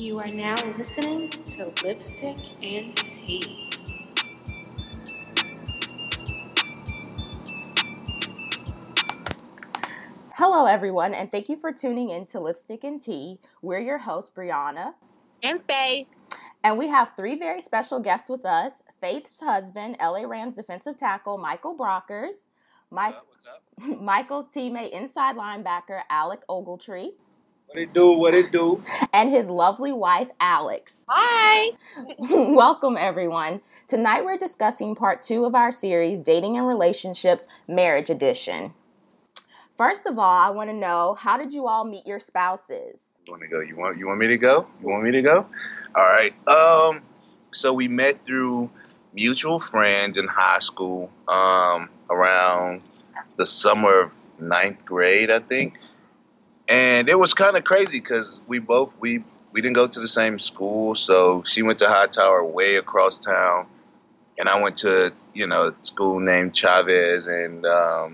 You are now listening to Lipstick and Tea. Hello, everyone, and thank you for tuning in to Lipstick and Tea. We're your hosts, Brianna and Faith. And we have three very special guests with us. Faith's husband, LA Rams defensive tackle, Michael Brockers. What's up? Michael's teammate, inside linebacker, Alec Ogletree. What it do? And his lovely wife, Alex. Hi! Welcome, everyone. Tonight, we're discussing part 2 of our series, Dating and Relationships, Marriage Edition. First of all, I want to know, how did you all meet your spouses? You want me to go? All right. So we met through mutual friends in high school around the summer of 9th grade, I think. And it was kind of crazy because we didn't go to the same school. So she went to Hightower way across town. And I went to, a school named Chavez. And our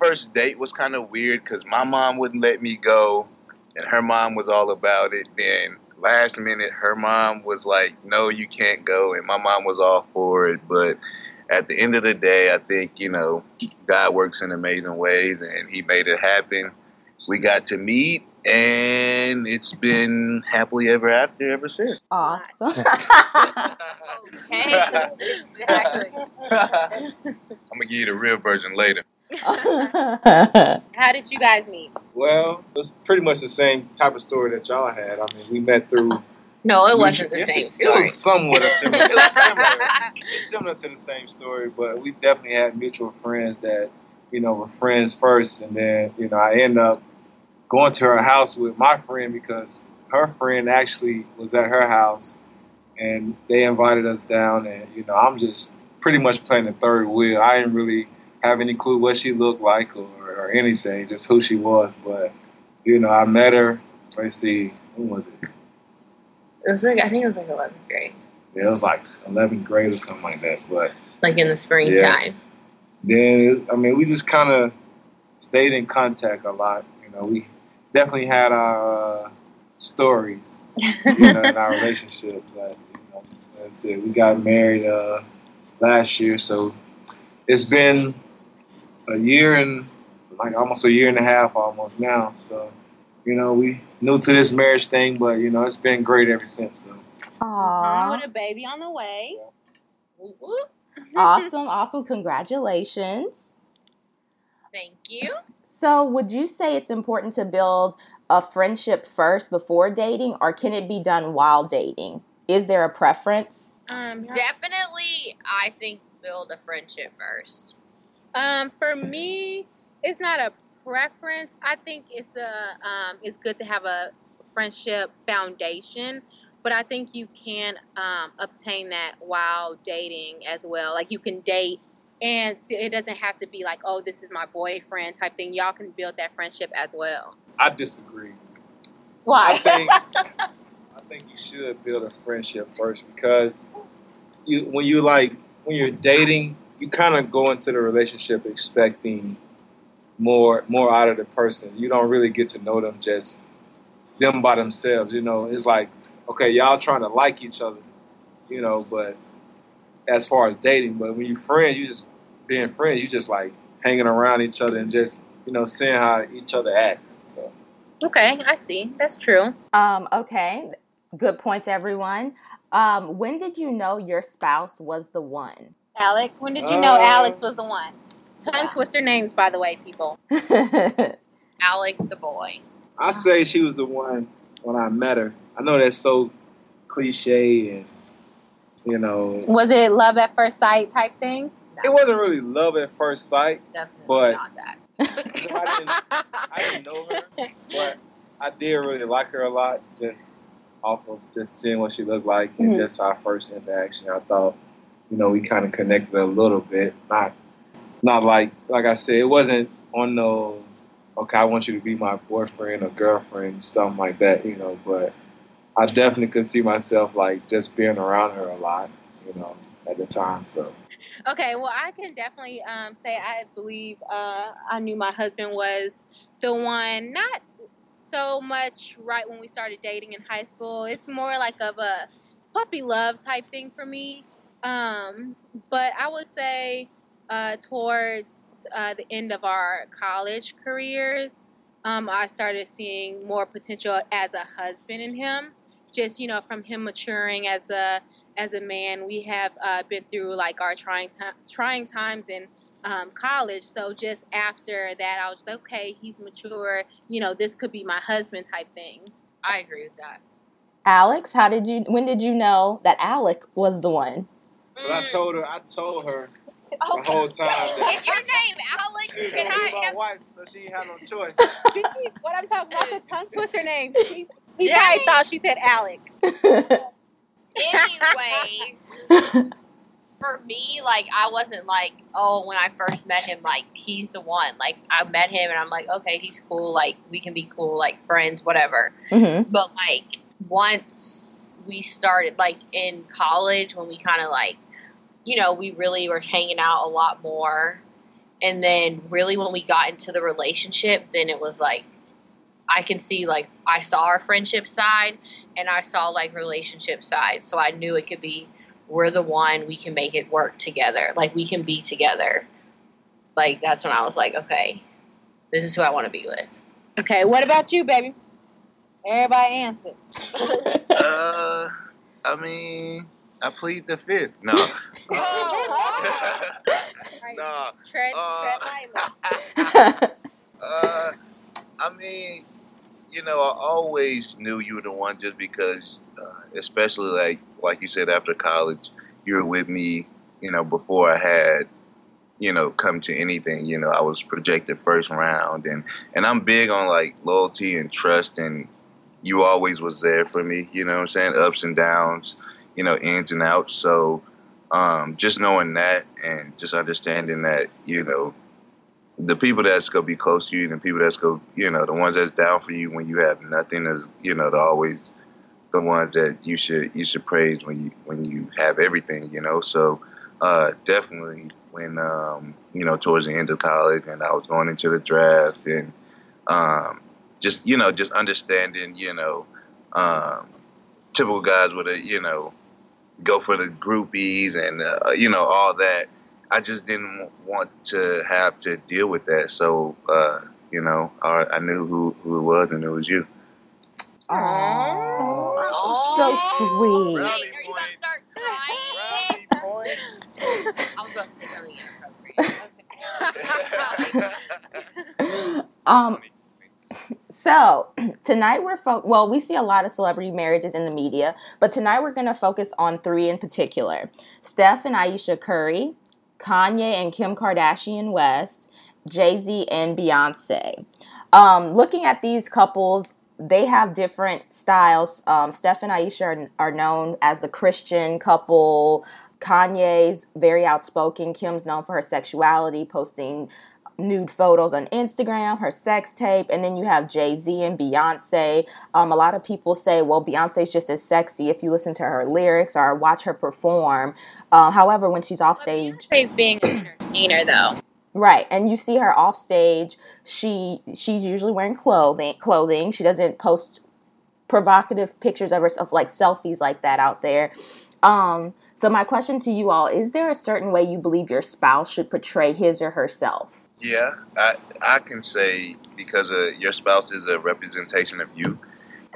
first date was kind of weird because my mom wouldn't let me go. And her mom was all about it. Then last minute, her mom was like, no, you can't go. And my mom was all for it. But at the end of the day, I think, God works in amazing ways, and he made it happen. We got to meet, and it's been happily ever after ever since. Awesome. Okay. Exactly. I'm going to give you the real version later. How did you guys meet? Well, it was pretty much the same type of story that y'all had. I mean, we met through... No, it wasn't the same story. It was somewhat similar. It's similar to the same story, but we definitely had mutual friends that, were friends first. And then, I ended up going to her house with my friend because her friend actually was at her house. And they invited us down. And, I'm just pretty much playing the third wheel. I didn't really have any clue what she looked like or anything, just who she was. But, I met her. Let's see, when was it? I think it was 11th grade. Yeah, it was 11th grade or something like that. But in the springtime. Yeah. Then, we just kind of stayed in contact a lot. We definitely had our stories, in our relationship. But, that's it. We got married last year, so it's been a year and almost a year and a half almost now. So, we... new to this marriage thing, but, it's been great ever since. So. Aww. With a baby on the way. Awesome. Congratulations. Thank you. So would you say it's important to build a friendship first before dating, or can it be done while dating? Is there a preference? Definitely, I think build a friendship first. For me, it's not a preference. I think it's good to have a friendship foundation, but I think you can obtain that while dating as well. You can date, and it doesn't have to be this is my boyfriend type thing. Y'all can build that friendship as well. I disagree. Why? I think you should build a friendship first because when you're dating, you kind of go into the relationship expecting more out of the person. You don't really get to know them, just them by themselves. It's okay, y'all trying to like each other, but as far as dating, but when you're friends, you just being friends, you just hanging around each other and just, seeing how each other acts. So. Okay, I see. That's true. Okay. Good points, everyone. When did you know your spouse was the one? Alec, when did you know Alex was the one? Tongue twister names, by the way, people. Alec the boy. I say she was the one when I met her. I know that's so cliche and, Was it love at first sight type thing? No. It wasn't really love at first sight. Definitely but not that. I didn't know her, but I did really like her a lot just off of just seeing what she looked like and just our first interaction. I thought, we kind of connected a little bit, Not like I said, it wasn't on no, okay, I want you to be my boyfriend or girlfriend, something like that, but I definitely could see myself, just being around her a lot, at the time, so. Okay, well, I can definitely say I believe I knew my husband was the one, not so much right when we started dating in high school. It's more like of a puppy love type thing for me. But I would say towards the end of our college careers, I started seeing more potential as a husband in him. Just, you know, from him maturing as a man. We have been through like our trying times in college. So just after that, I was like, okay, he's mature. You know, this could be my husband type thing. I agree with that. Alex, when did you know that Alec was the one? Well, I told her the whole time. Is your name Alec? She's my wife, so she ain't had no choice. What I'm talking about, the tongue twister name. He probably thought she said Alec. Anyways, for me, like, I wasn't like, oh, when I first met him, like, he's the one. Like, I met him, and I'm like, okay, he's cool. Like, we can be cool, like, friends, whatever. Mm-hmm. But, like, once we started, like, in college, when we kind of, like, you know, we really were hanging out a lot more. And then really when we got into the relationship, then it was like, I can see, like, I saw our friendship side and I saw, like, relationship side. So I knew it could be, we're the one, we can make it work together. Like, we can be together. Like, that's when I was like, okay, this is who I want to be with. Okay, what about you, baby? Everybody answer. I mean, I plead the fifth. No. No. Tread lightly. I mean, you know, I always knew you were the one just because, especially like you said, after college, you were with me, you know, before I had, you know, come to anything. You know, I was projected first round, and I'm big on, like, loyalty and trust, and you always was there for me, you know what I'm saying, ups and downs, you know, ins and outs. So just knowing that and just understanding that, you know, the people that's going to be close to you and the people that's going to, you know, the ones that's down for you when you have nothing is, you know, they're always the ones that you should praise when you have everything, you know. So definitely when, you know, towards the end of college and I was going into the draft and just, you know, just understanding, you know, typical guys would, you know, go for the groupies and, you know, all that. I just didn't want to have to deal with that. So, you know, I knew who it was and it was you. Aww. So sweet. Brownie points. Are you going to start crying? Brownie points. I was going to say something inappropriate. So tonight we see a lot of celebrity marriages in the media, but tonight we're going to focus on three in particular. Steph and Aisha Curry, Kanye and Kim Kardashian West, Jay-Z and Beyonce. Looking at these couples, they have different styles. Steph and Aisha are known as the Christian couple. Kanye's very outspoken. Kim's known for her sexuality, posting nude photos on Instagram, her sex tape, and then you have Jay-Z and Beyonce. A lot of people say, well, Beyonce's just as sexy if you listen to her lyrics or watch her perform. However, when she's off stage... Beyonce's being an entertainer, though. Right, and you see her off stage. She's usually wearing clothing. She doesn't post provocative pictures of herself, like selfies like that out there. So my question to you all, is there a certain way you believe your spouse should portray his or herself? Yeah, I can say because your spouse is a representation of you,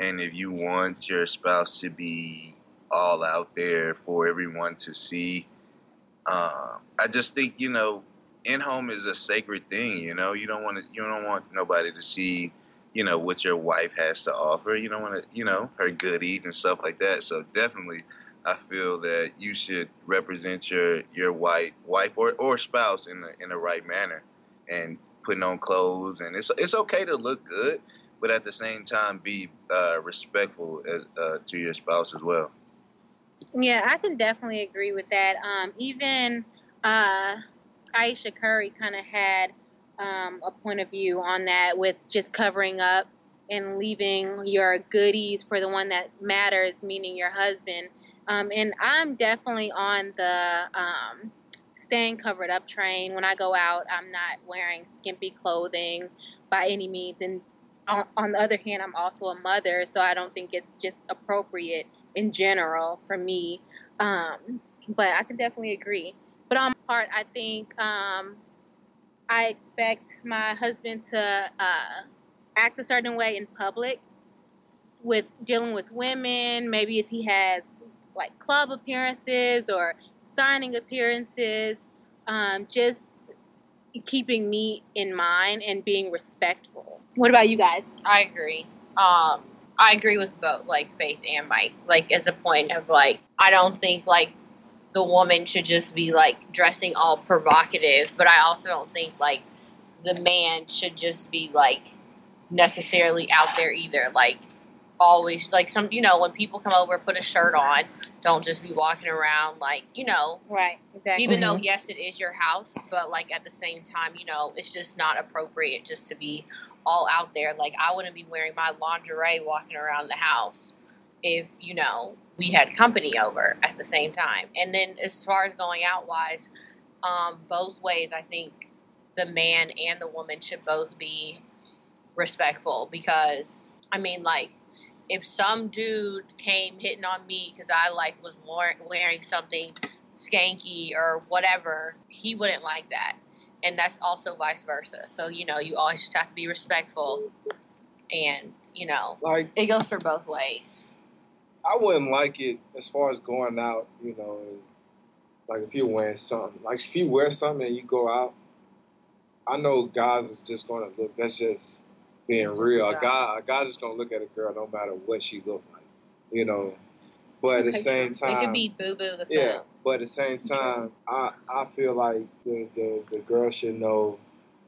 and if you want your spouse to be all out there for everyone to see, I just think, you know, in home is a sacred thing. You know, you don't want nobody to see, you know, what your wife has to offer. You don't want to, you know, her goodies and stuff like that. So definitely, I feel that you should represent your wife or spouse in the right manner. And putting on clothes, and it's okay to look good, but at the same time, be respectful to your spouse as well. Yeah, I can definitely agree with that. Even Aisha Curry kind of had a point of view on that with just covering up and leaving your goodies for the one that matters, meaning your husband. And I'm definitely on the... staying covered up train. When I go out, I'm not wearing skimpy clothing by any means. And on the other hand, I'm also a mother, so I don't think it's just appropriate in general for me. But I can definitely agree. But on my part, I think I expect my husband to act a certain way in public with dealing with women. Maybe if he has like club appearances or signing appearances, just keeping me in mind and being respectful. What about you guys? I agree. I agree with both, like Faith and Mike, like as a point of like, I don't think like the woman should just be like dressing all provocative, but I also don't think like the man should just be like necessarily out there either. Like always, like some, you know, when people come over, put a shirt on, don't just be walking around like, you know, right. Exactly. Even though, yes, it is your house, but like at the same time, you know, it's just not appropriate just to be all out there. Like I wouldn't be wearing my lingerie walking around the house if, you know, we had company over at the same time. And then as far as going out wise, both ways, I think the man and the woman should both be respectful because, I mean, like, if some dude came hitting on me because I, like, was wearing something skanky or whatever, he wouldn't like that. And that's also vice versa. So, you know, you always just have to be respectful. And, you know, like, it goes for both ways. I wouldn't like it as far as going out, you know, like if you're wearing something. Like if you wear something and you go out, I know guys are just going to look. That's just being real. A guy's just going to look at a girl no matter what she look like, you know. But at the same time, it could be boo-boo the film. But at the same time, I feel like the girl should know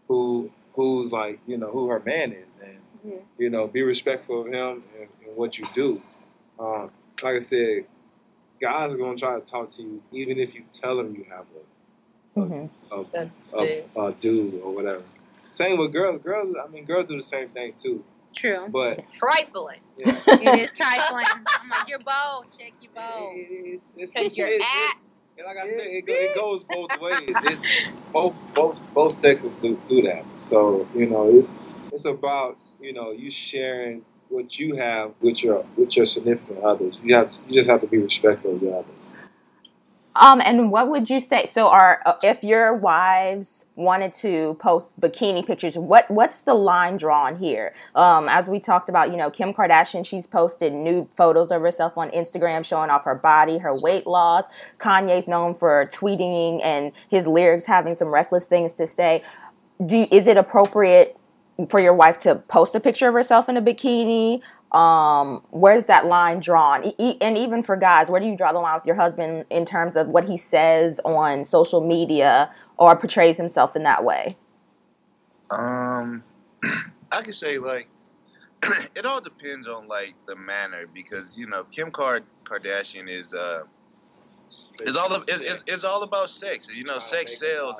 who's like, you know, who her man is and, mm-hmm. you know, be respectful of him and what you do. Like I said, guys are going to try to talk to you even if you tell them you have a dude or whatever. Same with girls. Girls do the same thing too. True. But trifling. Yeah. It is trifling. I'm like, you're bold, chick, you're bold. Because you're like I said, it goes both ways. It's both sexes do that. So, you know, it's about, you know, you sharing what you have with your significant others. You just have to be respectful of your others. And what would you say? So, if your wives wanted to post bikini pictures, what's the line drawn here? As we talked about, you know, Kim Kardashian, she's posted nude photos of herself on Instagram showing off her body, her weight loss. Kanye's known for tweeting and his lyrics having some reckless things to say. Is it appropriate for your wife to post a picture of herself in a bikini? Where's that line drawn? And even for guys, where do you draw the line with your husband in terms of what he says on social media or portrays himself in that way? I could say, like, it all depends on, like, the manner because, you know, Kim Kardashian is all about sex. You know, sex sells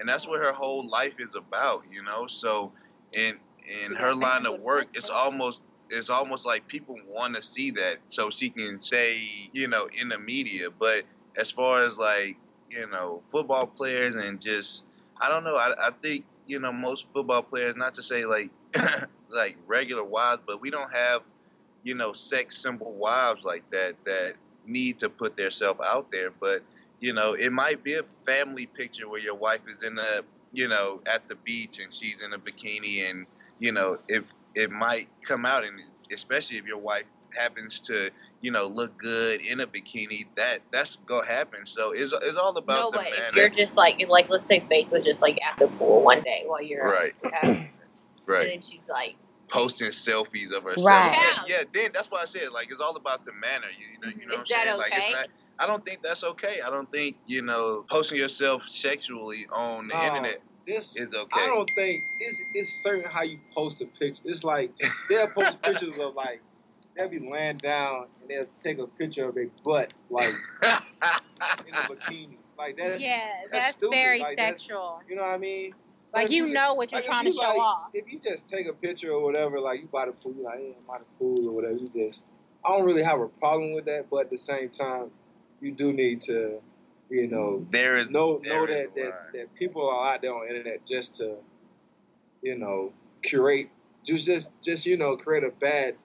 and that's what her whole life is about, you know? So in her line of work, it's almost like people want to see that so she can say, you know, in the media. But as far as, like, you know, football players and just, I don't know. I think, you know, most football players, not to say, like, like regular wives, but we don't have, you know, sex symbol wives like that need to put themselves out there. But, you know, it might be a family picture where your wife is in a, you know, at the beach and she's in a bikini and, you know, if it might come out, and especially if your wife happens to, you know, look good in a bikini, that's gonna happen. So it's all about the manner. If you're just like let's say Faith was just like at the pool one day while you're right, and then she's like posting selfies of herself. Right. Yeah, then that's why I said like it's all about the manner. You know what I'm saying? Okay? Like it's not. I don't think that's okay. I don't think, you know, posting yourself sexually on the internet. It's okay. I don't think it's certain how you post a picture. It's like they'll post pictures of like they'll be laying down and they'll take a picture of their butt like in a bikini. Like that's very like, sexual. That's, you know what I mean? Like but you know what you're like, trying to show off. If you just take a picture or whatever, like you by the pool, like I'm by the pool or whatever, you just I don't really have a problem with that, but at the same time, you do need to. You know, that people are out there on the internet just to, you know, curate just you know, create a bad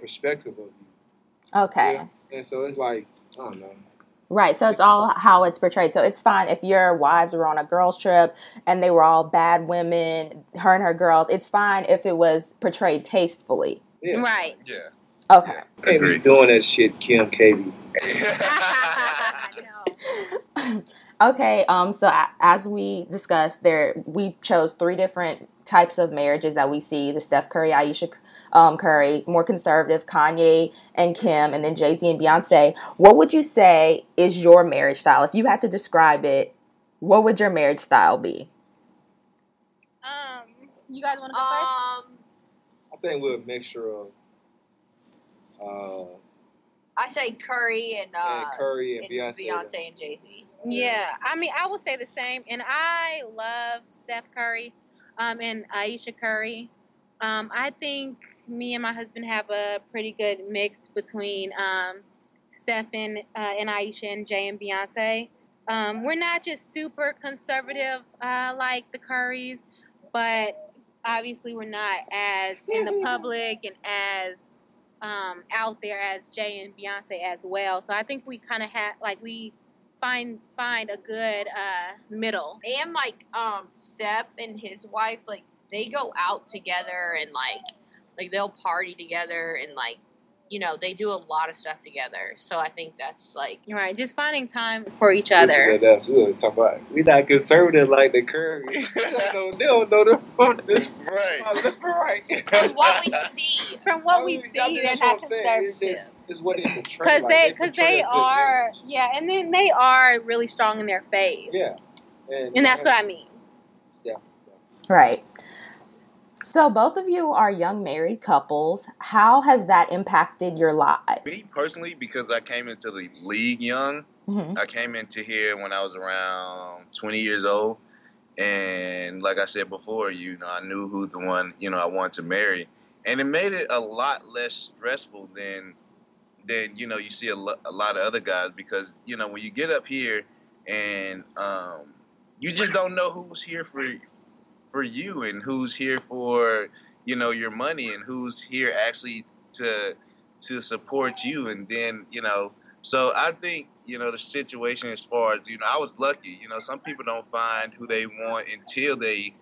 perspective of you. Okay. Yeah? And so it's like, I don't know. Right, so it's all how it's portrayed. So it's fine if your wives were on a girls' trip and they were all bad women, her and her girls. It's fine if it was portrayed tastefully. Yeah. Right. Yeah. Okay. They be doing that shit, Kim KB. I know. Okay. So as we discussed, we chose three different types of marriages that we see: the Steph Curry, Aisha Curry, more conservative, Kanye and Kim, and then Jay-Z and Beyonce. What would you say is your marriage style? If you had to describe it, what would your marriage style be? You guys want to go first? I think we're a mixture of. I say Curry and Beyonce. Beyonce and Jay-Z. Yeah, I mean, I would say the same. And I love Steph Curry and Aisha Curry. I think me and my husband have a pretty good mix between Steph and Aisha and Jay and Beyonce. We're not just super conservative like the Currys, but obviously we're not as in the public and as out there as Jay and Beyonce as well. So I think we kind of have, like, we find a good middle. And, like, Steph and his wife, like, they go out together and, like they'll party together and, like, you know, they do a lot of stuff together. So I think that's, like... Right, just finding time for each other. We're not conservative like the Curry. They don't know the fuck. Right. From what we see. They're not conservative. It's what it portrays. Because they are... Yeah, and then they are really strong in their faith. Yeah. And that's what I mean. Yeah. Right. So both of you are young married couples. How has that impacted your lives? Me personally, because I came into the league young. Mm-hmm. I came into here when I was around 20 years old. And like I said before, you know, I knew who the one, you know, I wanted to marry. And it made it a lot less stressful than you know, you see a lot of other guys. Because, you know, when you get up here and you just don't know who's here for you and who's here for, you know, your money and who's here actually to support you. And then, you know, so I think, you know, the situation as far as, you know, I was lucky. You know, some people don't find who they want until they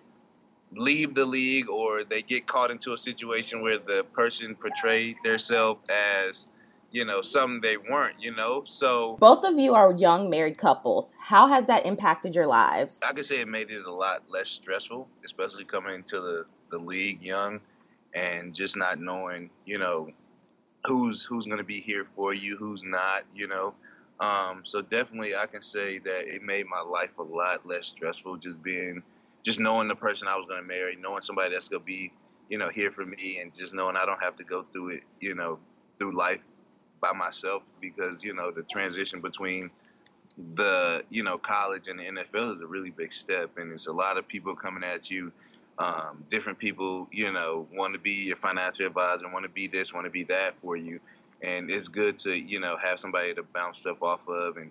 leave the league or they get caught into a situation where the person portrayed themselves as, you know, something they weren't, you know, so. Both of you are young married couples. How has that impacted your lives? I could say it made it a lot less stressful, especially coming into the league young and just not knowing, you know, who's going to be here for you, who's not, you know. So definitely I can say that it made my life a lot less stressful, just knowing the person I was going to marry, knowing somebody that's going to be, you know, here for me and just knowing I don't have to go through it, you know, through life by myself, because, you know, the transition between the, you know, college and the NFL is a really big step. And it's a lot of people coming at you. Different people, you know, want to be your financial advisor, want to be this, want to be that for you. And it's good to, you know, have somebody to bounce stuff off of and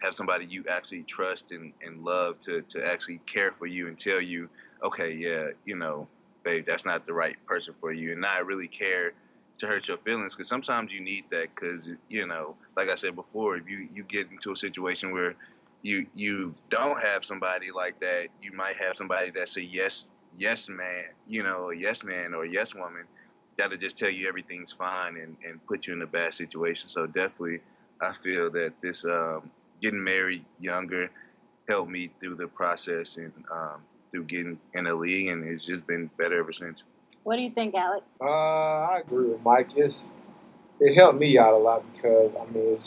have somebody you actually trust and love to actually care for you and tell you, okay, yeah, you know, babe, that's not the right person for you. And not really care to hurt your feelings, because sometimes you need that, because, you know, like I said before, if you get into a situation where you don't have somebody like that, you might have somebody that's a yes man, you know, a yes man or a yes woman that'll just tell you everything's fine and put you in a bad situation. So definitely I feel that this getting married younger helped me through the process and through getting in a league, and it's just been better ever since. What do you think, Alec? I agree with Mike. It helped me out a lot because, I mean,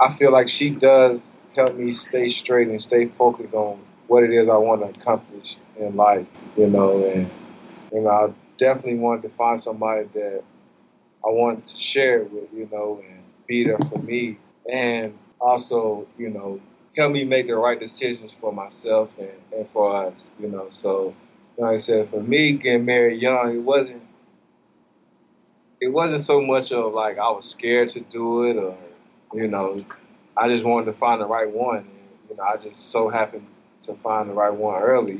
I feel like she does help me stay straight and stay focused on what it is I want to accomplish in life, you know. And, you know, I definitely wanted to find somebody that I wanted to share it with, you know, and be there for me. And also, you know, help me make the right decisions for myself and for us, you know, so... Like I said, for me, getting married young, it wasn't so much of, like, I was scared to do it or, you know, I just wanted to find the right one. And, you know, I just so happened to find the right one early.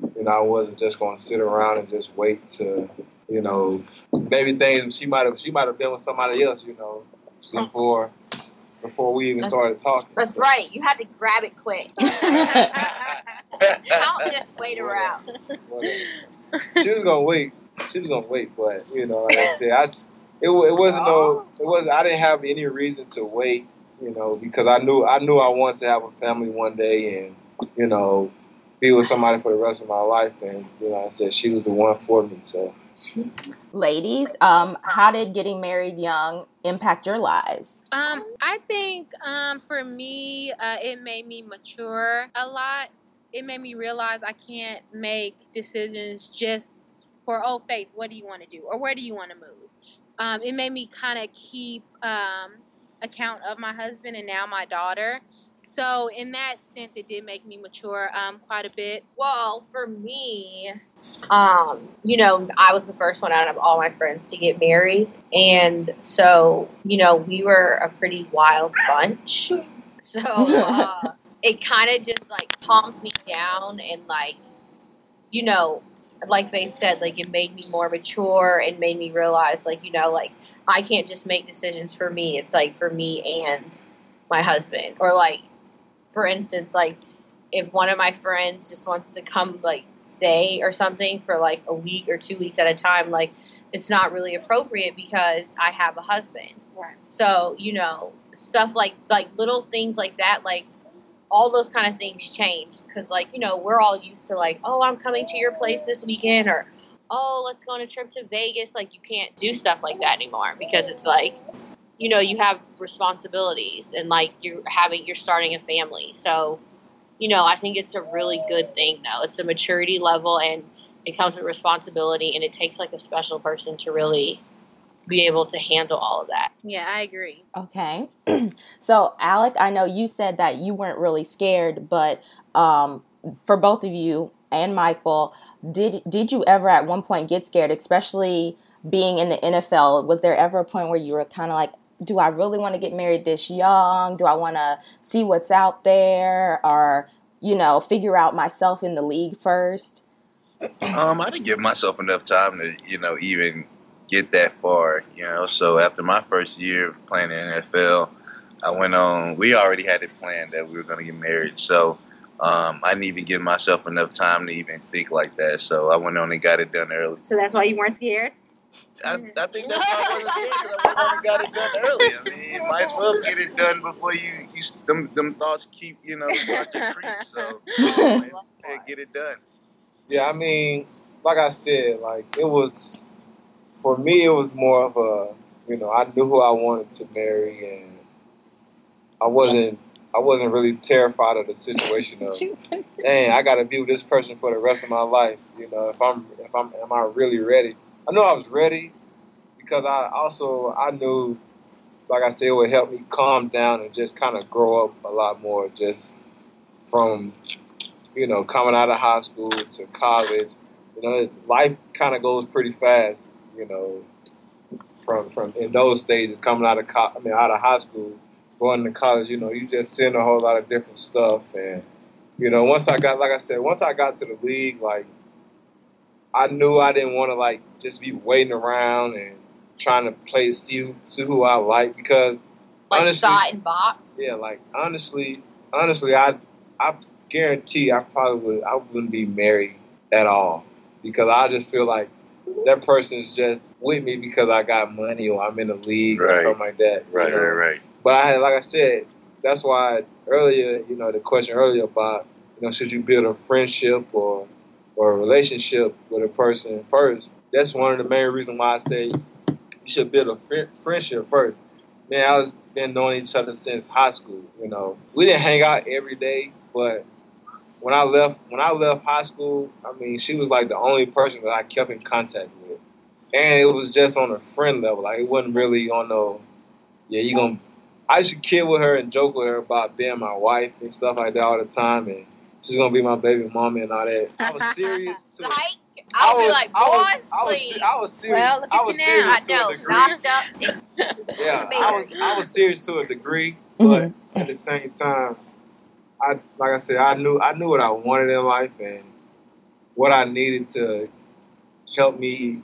And You know, I wasn't just going to sit around and just wait to, you know, maybe things she might have been with somebody else, you know, before we even started talking. That's so. Right. You had to grab it quick. Don't just wait around. She was gonna wait. But you know, like I said, I didn't have any reason to wait. You know, because I knew I wanted to have a family one day, and you know, be with somebody for the rest of my life. And you know, I said she was the one for me. So, ladies, how did getting married young impact your lives? I think for me, it made me mature a lot. It made me realize I can't make decisions just for, oh, Faith, what do you want to do? Or where do you want to move? It made me kind of keep account of my husband and now my daughter. So in that sense, it did make me mature quite a bit. Well, for me, you know, I was the first one out of all my friends to get married. And so, you know, we were a pretty wild bunch. So it kind of just, like, calmed me down and, like, you know, like Faith said, like, it made me more mature and made me realize, like, you know, like, I can't just make decisions for me. It's, like, for me and my husband. Or, like, for instance, like, if one of my friends just wants to come, like, stay or something for, like, a week or 2 weeks at a time, like, it's not really appropriate because I have a husband. Right. So, you know, stuff like, little things like that, like, all those kind of things changed because, like, you know, we're all used to, like, oh, I'm coming to your place this weekend, or, oh, let's go on a trip to Vegas. Like, you can't do stuff like that anymore because it's, like, you know, you have responsibilities and, like, you're starting a family. So, you know, I think it's a really good thing, though. It's a maturity level, and it comes with responsibility, and it takes, like, a special person to really be able to handle all of that. Yeah, I agree. Okay. So, Alec, I know you said that you weren't really scared, but for both of you and Michael, did you ever at one point get scared, especially being in the NFL? Was there ever a point where you were kind of like, do I really want to get married this young? Do I want to see what's out there, or, you know, figure out myself in the league first? I didn't give myself enough time to, you know, even get that far, you know. So after my first year playing in the NFL, I went on. We already had it planned that we were going to get married. So I didn't even give myself enough time to even think like that. So I went on and got it done early. So that's why you weren't scared? I think that's why I wasn't scared, because I went on and got it done early. I mean, you might as well get it done before you them thoughts keep, you know, watching creep. So get it done. Yeah, I mean, like I said, like, it was. For me, it was more of a, you know, I knew who I wanted to marry, and I wasn't really terrified of the situation of, dang, I got to be with this person for the rest of my life. You know, am I really ready? I know I was ready because I knew, like I said, it would help me calm down and just kind of grow up a lot more, just from, you know, coming out of high school to college. You know, life kind of goes pretty fast. You know, from in those stages, coming out of high school, going to college, you know, you just seeing a whole lot of different stuff. And, you know, once I got to the league, like, I knew I didn't want to, like, just be waiting around and trying to see who I like, because, like, honestly, shot and bop. Yeah, like, honestly, I guarantee I wouldn't be married at all, because I just feel like that person's just with me because I got money, or I'm in a league, right, or something like that. Right. But like I said, that's why earlier, you know, the question earlier about, you know, should you build a friendship or a relationship with a person first? That's one of the main reasons why I say you should build a friendship first. Man, I was been knowing each other since high school. You know, we didn't hang out every day, but When I left high school, I mean, she was, like, the only person that I kept in contact with. And it was just on a friend level. Like, it wasn't really on no, yeah, you gonna... I used to kid with her and joke with her about being my wife and stuff like that all the time, and she's gonna be my baby mama and all that. I was serious. Psych! I would be like, boy, please. I was serious. Well, look at you now. I know. Knocked up. Yeah, I was serious to a degree, but at the same time, like I said, I knew what I wanted in life, and what I needed to help me,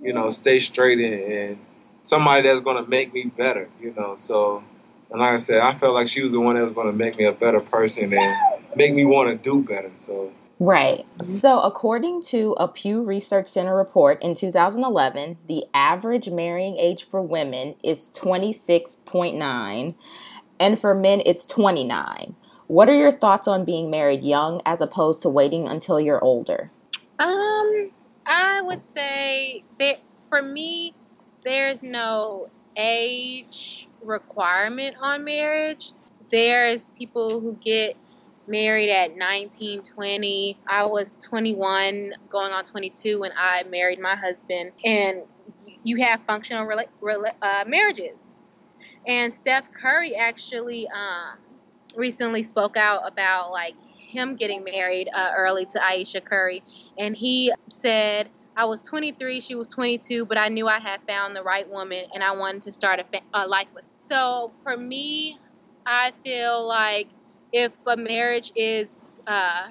you know, stay straight and somebody that's going to make me better, you know. So, and like I said, I felt like she was the one that was going to make me a better person and make me want to do better, so. Right. So according to a Pew Research Center report in 2011, the average marrying age for women is 26.9, and for men it's 29. What are your thoughts on being married young as opposed to waiting until you're older? I would say that for me, there's no age requirement on marriage. There's people who get married at 19, 20. I was 21, going on 22 when I married my husband. And you have functional marriages. And Steph Curry actually recently spoke out about like him getting married early to Aisha Curry. And he said, I was 23, she was 22, but I knew I had found the right woman and I wanted to start a life with her. So for me, I feel like if a marriage is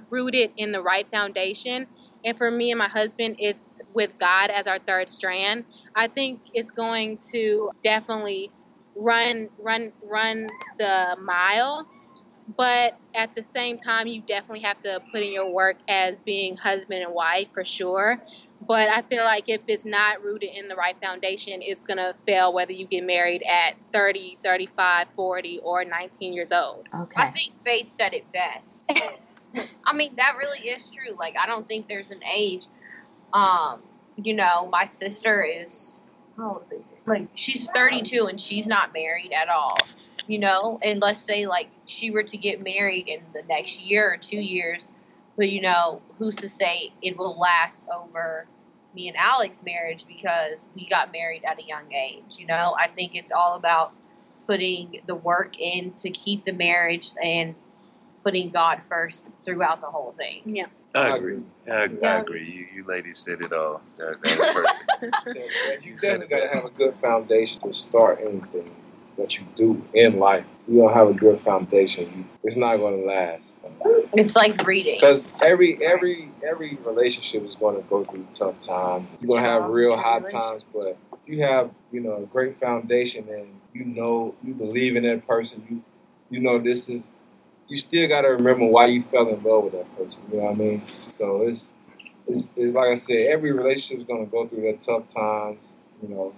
rooted in the right foundation, and for me and my husband, it's with God as our third strand, I think it's going to definitely run the mile. But at the same time, you definitely have to put in your work as being husband and wife for sure. But I feel like if it's not rooted in the right foundation, it's going to fail whether you get married at 30, 35, 40, or 19 years old. Okay. I think Faith said it best. I mean, that really is true. Like, I don't think there's an age. You know, my sister is, like, she's 32 and she's not married at all. You know, and let's say, like, she were to get married in the next year or 2 years. But, you know, who's to say it will last over me and Alec's marriage because we got married at a young age, you know? I think it's all about putting the work in to keep the marriage and putting God first throughout the whole thing. Yeah. I agree. You ladies said it all. That was perfect. So, you definitely got to have a good foundation to start anything that you do in life. You don't have a good foundation, it's not going to last. It's like breeding. Because every relationship is going to go through tough times. You're going to have real high times, but you have, you know, a great foundation and you know, you believe in that person. You know, this is, you still got to remember why you fell in love with that person. You know what I mean? So it's like I said, every relationship is going to go through their tough times. You know,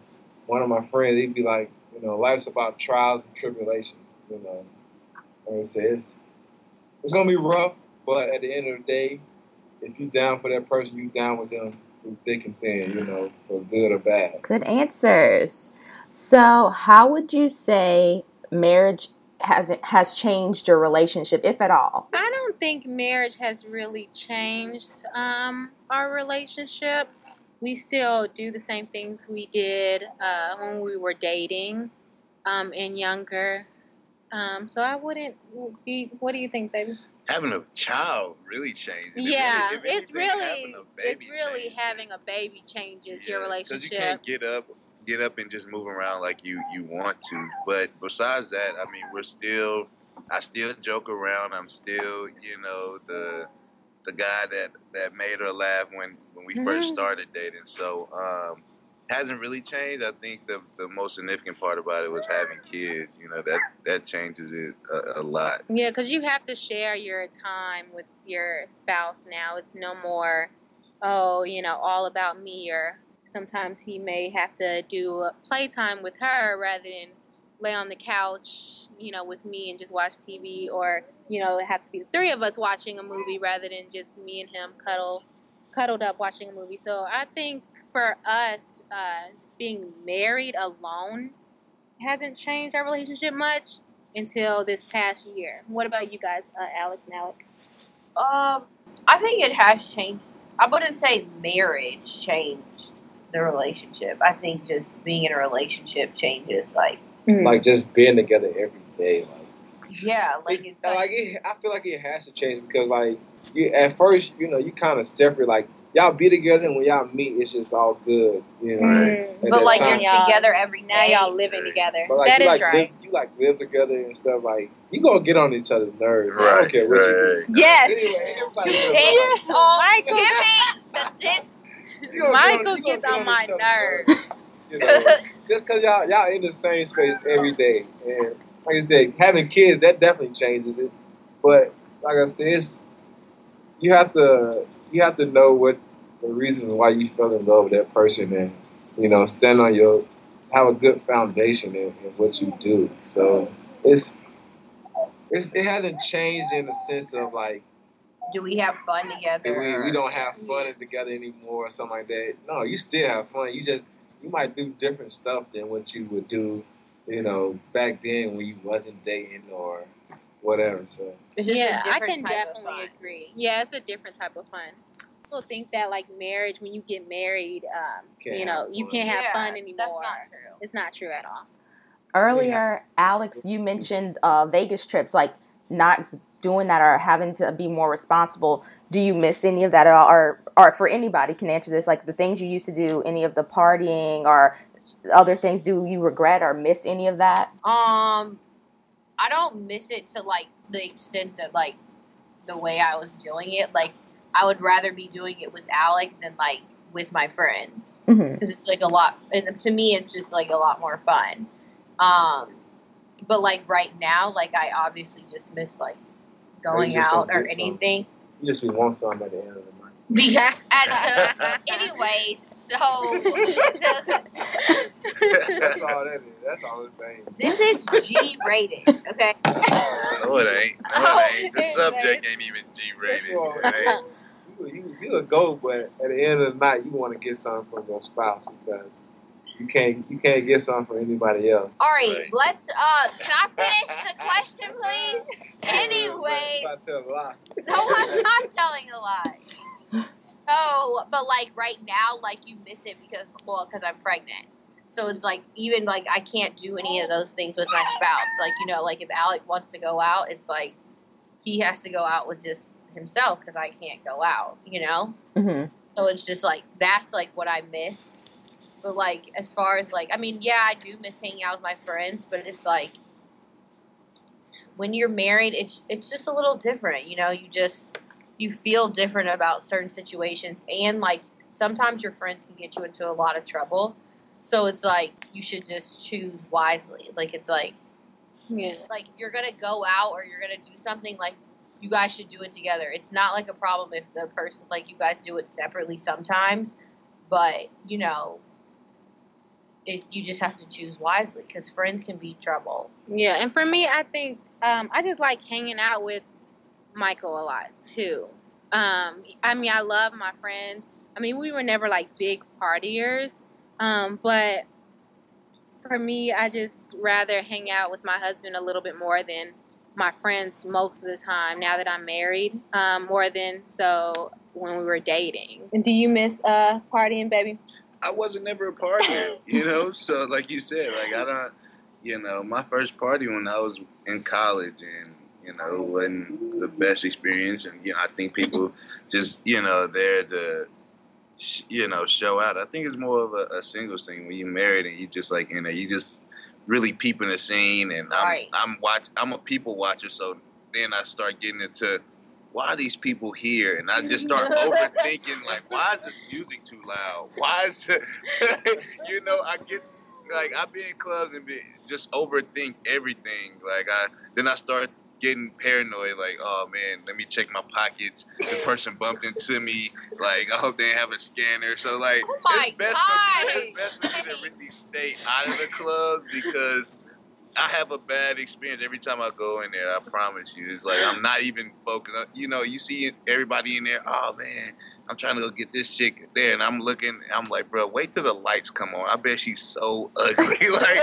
one of my friends, he'd be like, you know, life's about trials and tribulations, you know. Like I said, it's going to be rough, but at the end of the day, if you're down for that person, you're down with them through thick and thin, you know, for good or bad. Good answers. So how would you say marriage has changed your relationship, if at all? I don't think marriage has really changed our relationship. We still do the same things we did when we were dating and younger. So I wouldn't be, what do you think, baby? Having a child really changes. Yeah, having a baby changes your relationship. Because you can't get up and just move around like you want to. But besides that, I mean, I still joke around. I'm still, you know, the guy that made her laugh when we first started dating. So hasn't really changed. I think the most significant part about it was having kids. You know, that changes it a lot. Yeah, because you have to share your time with your spouse now. It's no more, oh, you know, all about me. Or sometimes he may have to do playtime with her rather than lay on the couch, you know, with me and just watch TV, or, you know, it have to be the three of us watching a movie rather than just me and him cuddled up watching a movie. So I think for us, being married alone hasn't changed our relationship much until this past year. What about you guys, Alex and Alec? I think it has changed. I wouldn't say marriage changed the relationship. I think just being in a relationship changes, like, like just being together every day, like, yeah, like it's like I feel like it has to change because, like, you, at first, you know, you kind of separate. Like y'all be together, and when y'all meet, it's just all good. You know, but like time, you're together every night, y'all living together. But like, that is like, right. You like live together and stuff. Like you gonna get on each other's nerves. Right. I don't care what you do. Yes. Anyway, everybody it's all giving. Michael gets on my nerves. You know, just because y'all in the same space every day, and like I said, having kids that definitely changes it. But like I said, it's. You have to know what the reason why you fell in love with that person, and you know, stand on your have a good foundation in what you do. So it hasn't changed in the sense of like, do we have fun together? We don't have fun together anymore, or something like that. No, you still have fun. You might do different stuff than what you would do, you know, back then when you wasn't dating or. Whatever. So I can definitely agree. Yeah, it's a different type of fun. People think that like marriage, when you get married, you can't have fun anymore. That's not true. It's not true at all. Earlier, Alex, you mentioned Vegas trips, like not doing that or having to be more responsible. Do you miss any of that at all, or for anybody can answer this, like the things you used to do, any of the partying or other things? Do you regret or miss any of that? I don't miss it to, like, the extent that, like, the way I was doing it. Like, I would rather be doing it with Alec than, like, with my friends. Because it's, like, a lot. And to me, it's just, like, a lot more fun. But, like, right now, like, I obviously just miss, like, going out or anything. You just want something by the end of the month. Yeah. Anyway, so. That's all that is. That's all it's saying. This is G-rated, okay? No, it ain't. The subject ain't even G-rated. You a go, but at the end of the night, you want to get something from your spouse because you can't get something from anybody else. All right, let's. Can I finish the question, please? Anyway. I'm tell a lie. No, I'm not telling a lie. So, but like right now, like you miss it because I'm pregnant. So it's like, even like I can't do any of those things with my spouse. Like, you know, like if Alec wants to go out, it's like he has to go out with just himself because I can't go out, you know? Mm-hmm. So it's just like, that's like what I miss. But like, as far as like, I mean, yeah, I do miss hanging out with my friends, but it's like when you're married, it's just a little different, you know? You feel different about certain situations and like sometimes your friends can get you into a lot of trouble. So it's like you should just choose wisely. Like it's like, like you're gonna go out or you're gonna do something. Like you guys should do it together. It's not like a problem if the person like you guys do it separately sometimes, but you know, you just have to choose wisely because friends can be trouble. Yeah, and for me, I think I just like hanging out with Michael a lot too. I mean, I love my friends. I mean, we were never like big partiers. But for me, I just rather hang out with my husband a little bit more than my friends most of the time now that I'm married, more than so when we were dating. And do you miss partying, baby? I wasn't ever a partier, you know? So like you said, like I don't, you know, my first party when I was in college and, you know, it wasn't the best experience. And, you know, I think people just, you know, they're the... you know, show out. I think it's more of a singles thing when you're married and you just like, you know, you just really peeping the scene. And I'm a people watcher, so then I start getting into why are these people here, and I just start overthinking like, why is this music too loud? Why is it, you know, I get like I be in clubs and just overthink everything. Like I start getting paranoid, like, oh man, let me check my pockets. The person bumped into me. Like, I hope they have a scanner. So, like, it's best for me to really stay out of the club because I have a bad experience every time I go in there. I promise you, it's like I'm not even focused. You know, you see everybody in there. Oh man, I'm trying to go get this chick there, and I'm looking. I'm like, bro, wait till the lights come on. I bet she's so ugly. Like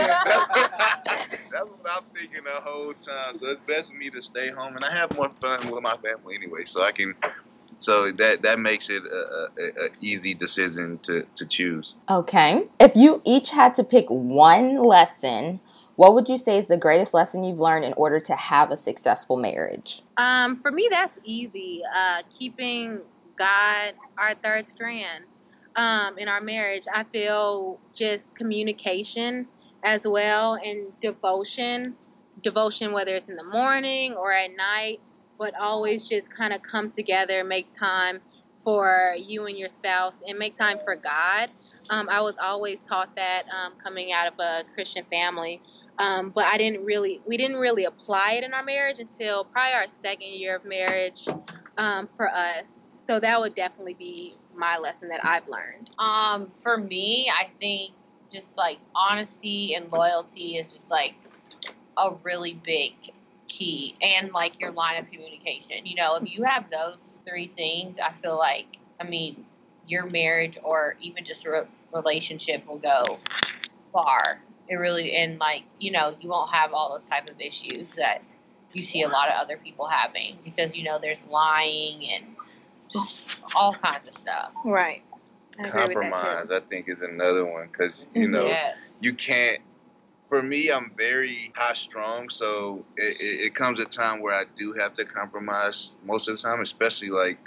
that's what I'm thinking the whole time. So it's best for me to stay home, and I have more fun with my family anyway. So I can. So that makes it a easy decision to choose. Okay, if you each had to pick one lesson, what would you say is the greatest lesson you've learned in order to have a successful marriage? For me, that's easy. Keeping God our third strand in our marriage. I feel just communication as well, and devotion, whether it's in the morning or at night, but always just kind of come together, make time for you and your spouse, and make time for God. I was always taught that coming out of a Christian family, but we didn't really apply it in our marriage until probably our second year of marriage for us. So that would definitely be my lesson that I've learned. For me, I think just like honesty and loyalty is just like a really big key, and like your line of communication. You know, if you have those three things, I feel like, I mean, your marriage or even just a relationship will go far. It really, and like, you know, you won't have all those type of issues that you see a lot of other people having, because, you know, there's lying and just all kinds of stuff. Right. Compromise, I think, is another one, because, you know, you can't. For me, I'm very high-strung, so it comes a time where I do have to compromise most of the time, especially, like,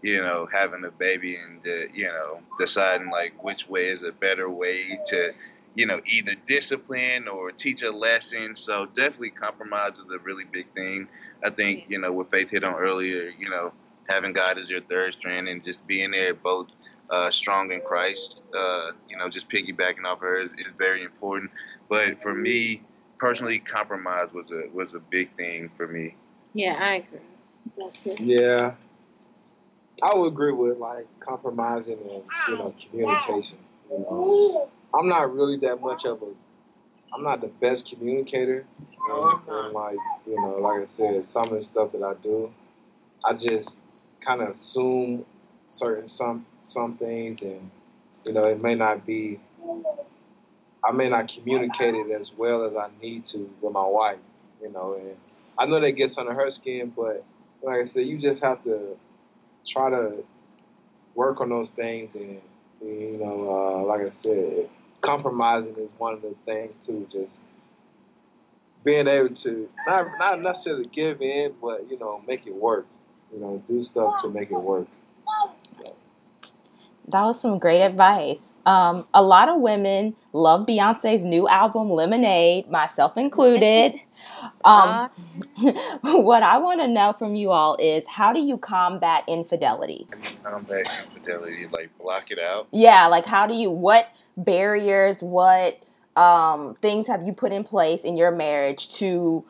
you know, having a baby and, you know, deciding, like, which way is a better way to, you know, either discipline or teach a lesson. So definitely compromise is a really big thing. I think, you know, what Faith hit on earlier, you know, having God as your third strand and just being there both strong in Christ, you know, just piggybacking off her is very important. But for me, personally, compromise was a big thing for me. Yeah, I agree. That's yeah. I would agree with, like, compromising and, you know, communication. You know? I'm not really that much of I'm not the best communicator. And like, you know, like I said, some of the stuff that I do, I just kind of assume some things, and, you know, it may not be... I may not communicate it as well as I need to with my wife, you know. And I know that gets under her skin, but like I said, you just have to try to work on those things. And, you know, like I said, compromising is one of the things, too, just being able to not necessarily give in, but, you know, make it work. You know, do stuff to make it work. So. That was some great advice. A lot of women love Beyonce's new album, Lemonade, myself included. What I want to know from you all is, how do you combat infidelity? Combat infidelity, like block it out? Yeah, like what barriers, what things have you put in place in your marriage to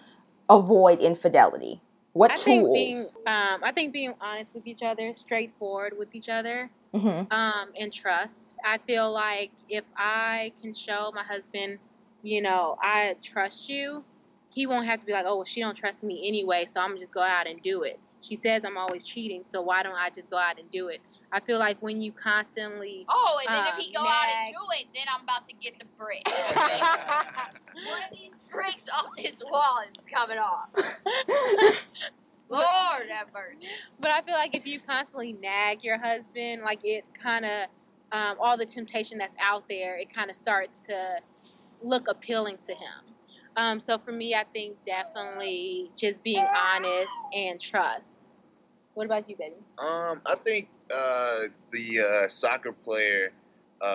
avoid infidelity? What tools? I think being honest with each other, straightforward with each other. Mm-hmm. And trust. I feel like if I can show my husband, you know, I trust you, he won't have to be like, oh, well, she don't trust me anyway, so I'm going to just go out and do it. She says I'm always cheating, so why don't I just go out and do it? I feel like when you constantly and then if he go out and do it, then I'm about to get the brick. One of these bricks off his wall is coming off. Lord, that burden. But I feel like if you constantly nag your husband, like it kind of, all the temptation that's out there, it kind of starts to look appealing to him. So for me, I think definitely just being honest and trust. What about you, baby? I think the soccer player,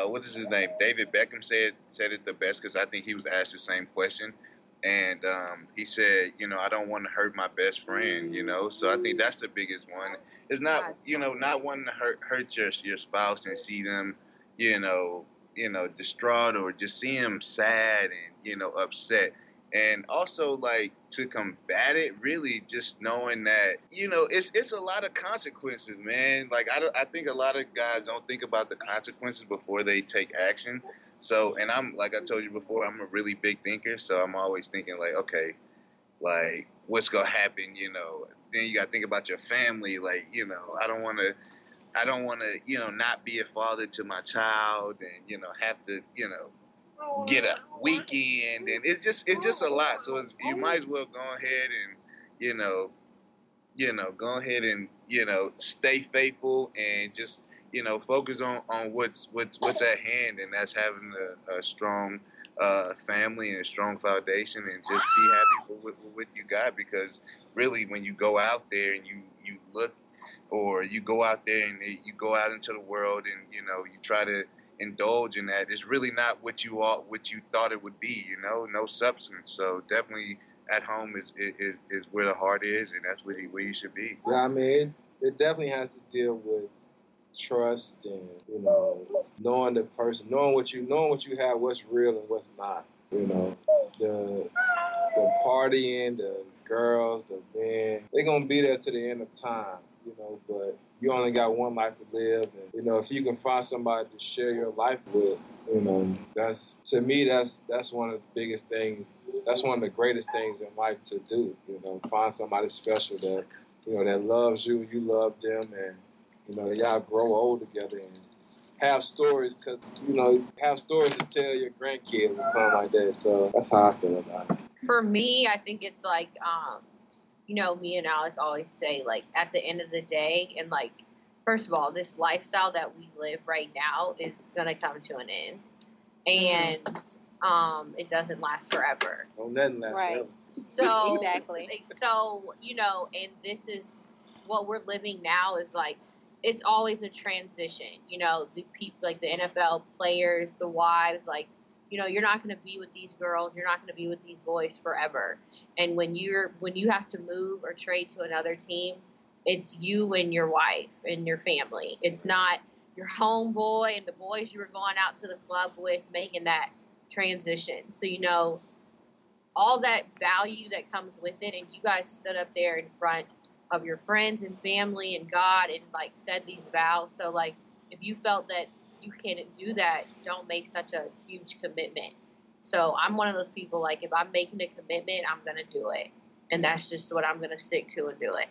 what is his name? David Beckham said it the best, because I think he was asked the same question. And he said, you know, I don't want to hurt my best friend, you know. So I think that's the biggest one. It's not, you know, not wanting to hurt your spouse and see them, you know, distraught, or just see them sad and, you know, upset. And also, like, to combat it, really just knowing that, you know, it's a lot of consequences, man. Like, I think a lot of guys don't think about the consequences before they take action. So, and I'm, like I told you before, I'm a really big thinker, so I'm always thinking, like, okay, like, what's going to happen, you know? Then you got to think about your family, like, you know, I don't want to, you know, not be a father to my child and, you know, have to, you know, get a weekend, and it's just a lot. So you might as well go ahead and, you know, go ahead and, you know, stay faithful and just, you know, focus on what's at hand, and that's having a strong family and a strong foundation, and just be happy with what you got. Because really, when you go out there and you look or you go out there and you go out into the world and, you know, you try to indulge in that, it's really not what you thought it would be, you know, no substance. So definitely at home is where the heart is, and that's where you should be. Yeah, I mean, it definitely has to deal with trust and, you know, knowing the person, knowing what you have, what's real and what's not. You know, the partying, the girls, the men, they're going to be there to the end of time, you know, but you only got one life to live. And, you know, if you can find somebody to share your life with, you know, that's, to me, that's one of the biggest things. That's one of the greatest things in life to do, you know, find somebody special that, you know, that loves you, you love them, and, you know, y'all grow old together and have stories, because, you know, have stories to tell your grandkids or something like that. So that's how I feel about it. For me, I think it's like, you know, me and Alec always say, like, at the end of the day, and, like, first of all, this lifestyle that we live right now is going to come to an end. And it doesn't last forever. Well, nothing lasts forever. So, exactly. So, you know, and this is what we're living now is, like, it's always a transition. You know, the people, like the NFL players, the wives, like, you know, you're not going to be with these girls, you're not going to be with these boys forever. And when you have to move or trade to another team, it's you and your wife and your family. It's not your homeboy and the boys you were going out to the club with making that transition. So, you know, all that value that comes with it, and you guys stood up there in front of your friends and family and God and, like, said these vows. So, like, if you felt that you can't do that, don't make such a huge commitment. So I'm one of those people, like, if I'm making a commitment, I'm going to do it. And that's just what I'm going to stick to and do it.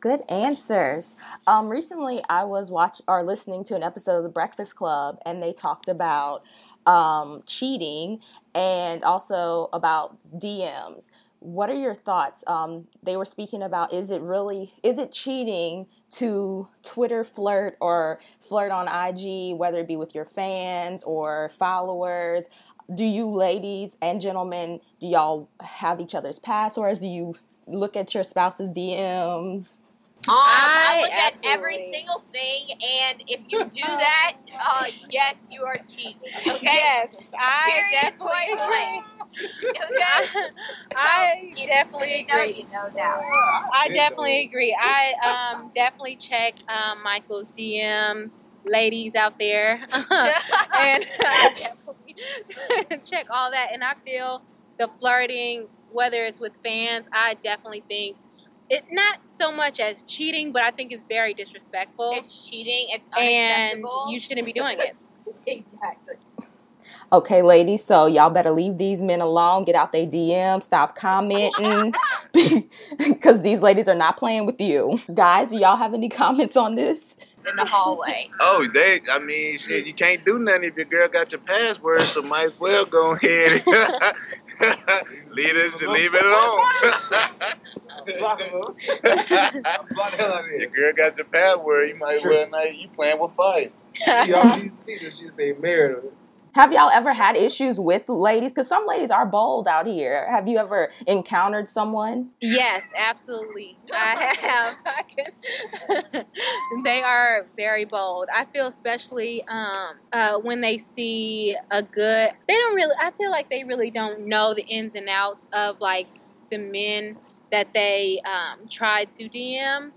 Good answers. Recently, I was listening to an episode of The Breakfast Club, and they talked about cheating and also about DMs. What are your thoughts? They were speaking about, is it cheating to Twitter flirt or flirt on IG, whether it be with your fans or followers? Do you ladies and gentlemen, do y'all have each other's passwords? Do you look at your spouse's DMs? I look absolutely at every single thing, and if you do that, yes, you are cheating. Okay? Yes, I definitely agree. Okay? I definitely agree. No doubt. I definitely agree. I definitely check Michael's DMs, ladies out there, and I definitely check all that. And I feel the flirting, whether it's with fans, I definitely think it's not so much as cheating, but I think it's very disrespectful. It's cheating. It's unacceptable. And you shouldn't be doing it. Exactly. Okay, ladies, so y'all better leave these men alone. Get out their DM. Stop commenting. Because these ladies are not playing with you. Guys, do y'all have any comments on this? In the hallway. Oh, shit, you can't do nothing if your girl got your password, so might as well go ahead and leave it alone. Your girl got your password. You might as well know you playing with fire. She always see this. She say married. Have y'all ever had issues with ladies? Because some ladies are bold out here. Have you ever encountered someone? Yes, absolutely. I have. They are very bold. I feel especially when they see a good. I feel like they really don't know the ins and outs of, like, the men that they try to DM,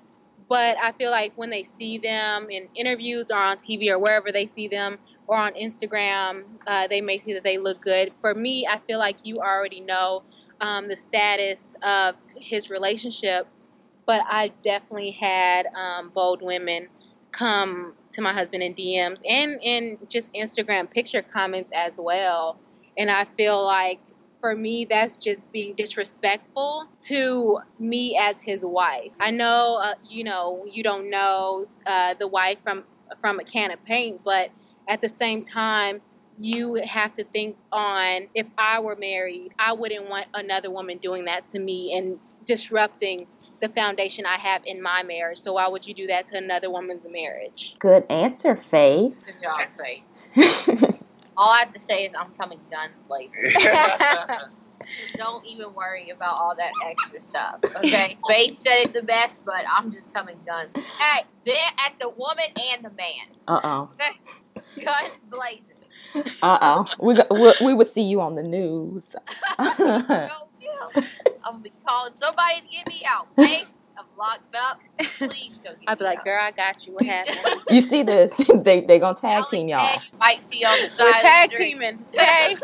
but I feel like when they see them in interviews or on TV or wherever they see them or on Instagram, they may see that they look good. For me, I feel like you already know the status of his relationship, but I definitely had bold women come to my husband in DMs and in just Instagram picture comments as well, and I feel like, for me, that's just being disrespectful to me as his wife. I know, you know, you don't know the wife from a can of paint, but at the same time, you have to think on, if I were married, I wouldn't want another woman doing that to me and disrupting the foundation I have in my marriage. So why would you do that to another woman's marriage? Good answer, Faith. Good job, Faith. All I have to say is I'm coming guns blazing. Don't even worry about all that extra stuff, okay? Faith said it the best, but I'm just coming guns. They're at the woman and the man. Uh-oh. Guns blazing. Uh-oh. We would see you on the news. I'll be calling somebody to get me out, okay? I'm locked up. Please go get me out. I'll be like, girl, I got you. What happened? You see this? They're going to tag team y'all. We're tag teaming, okay?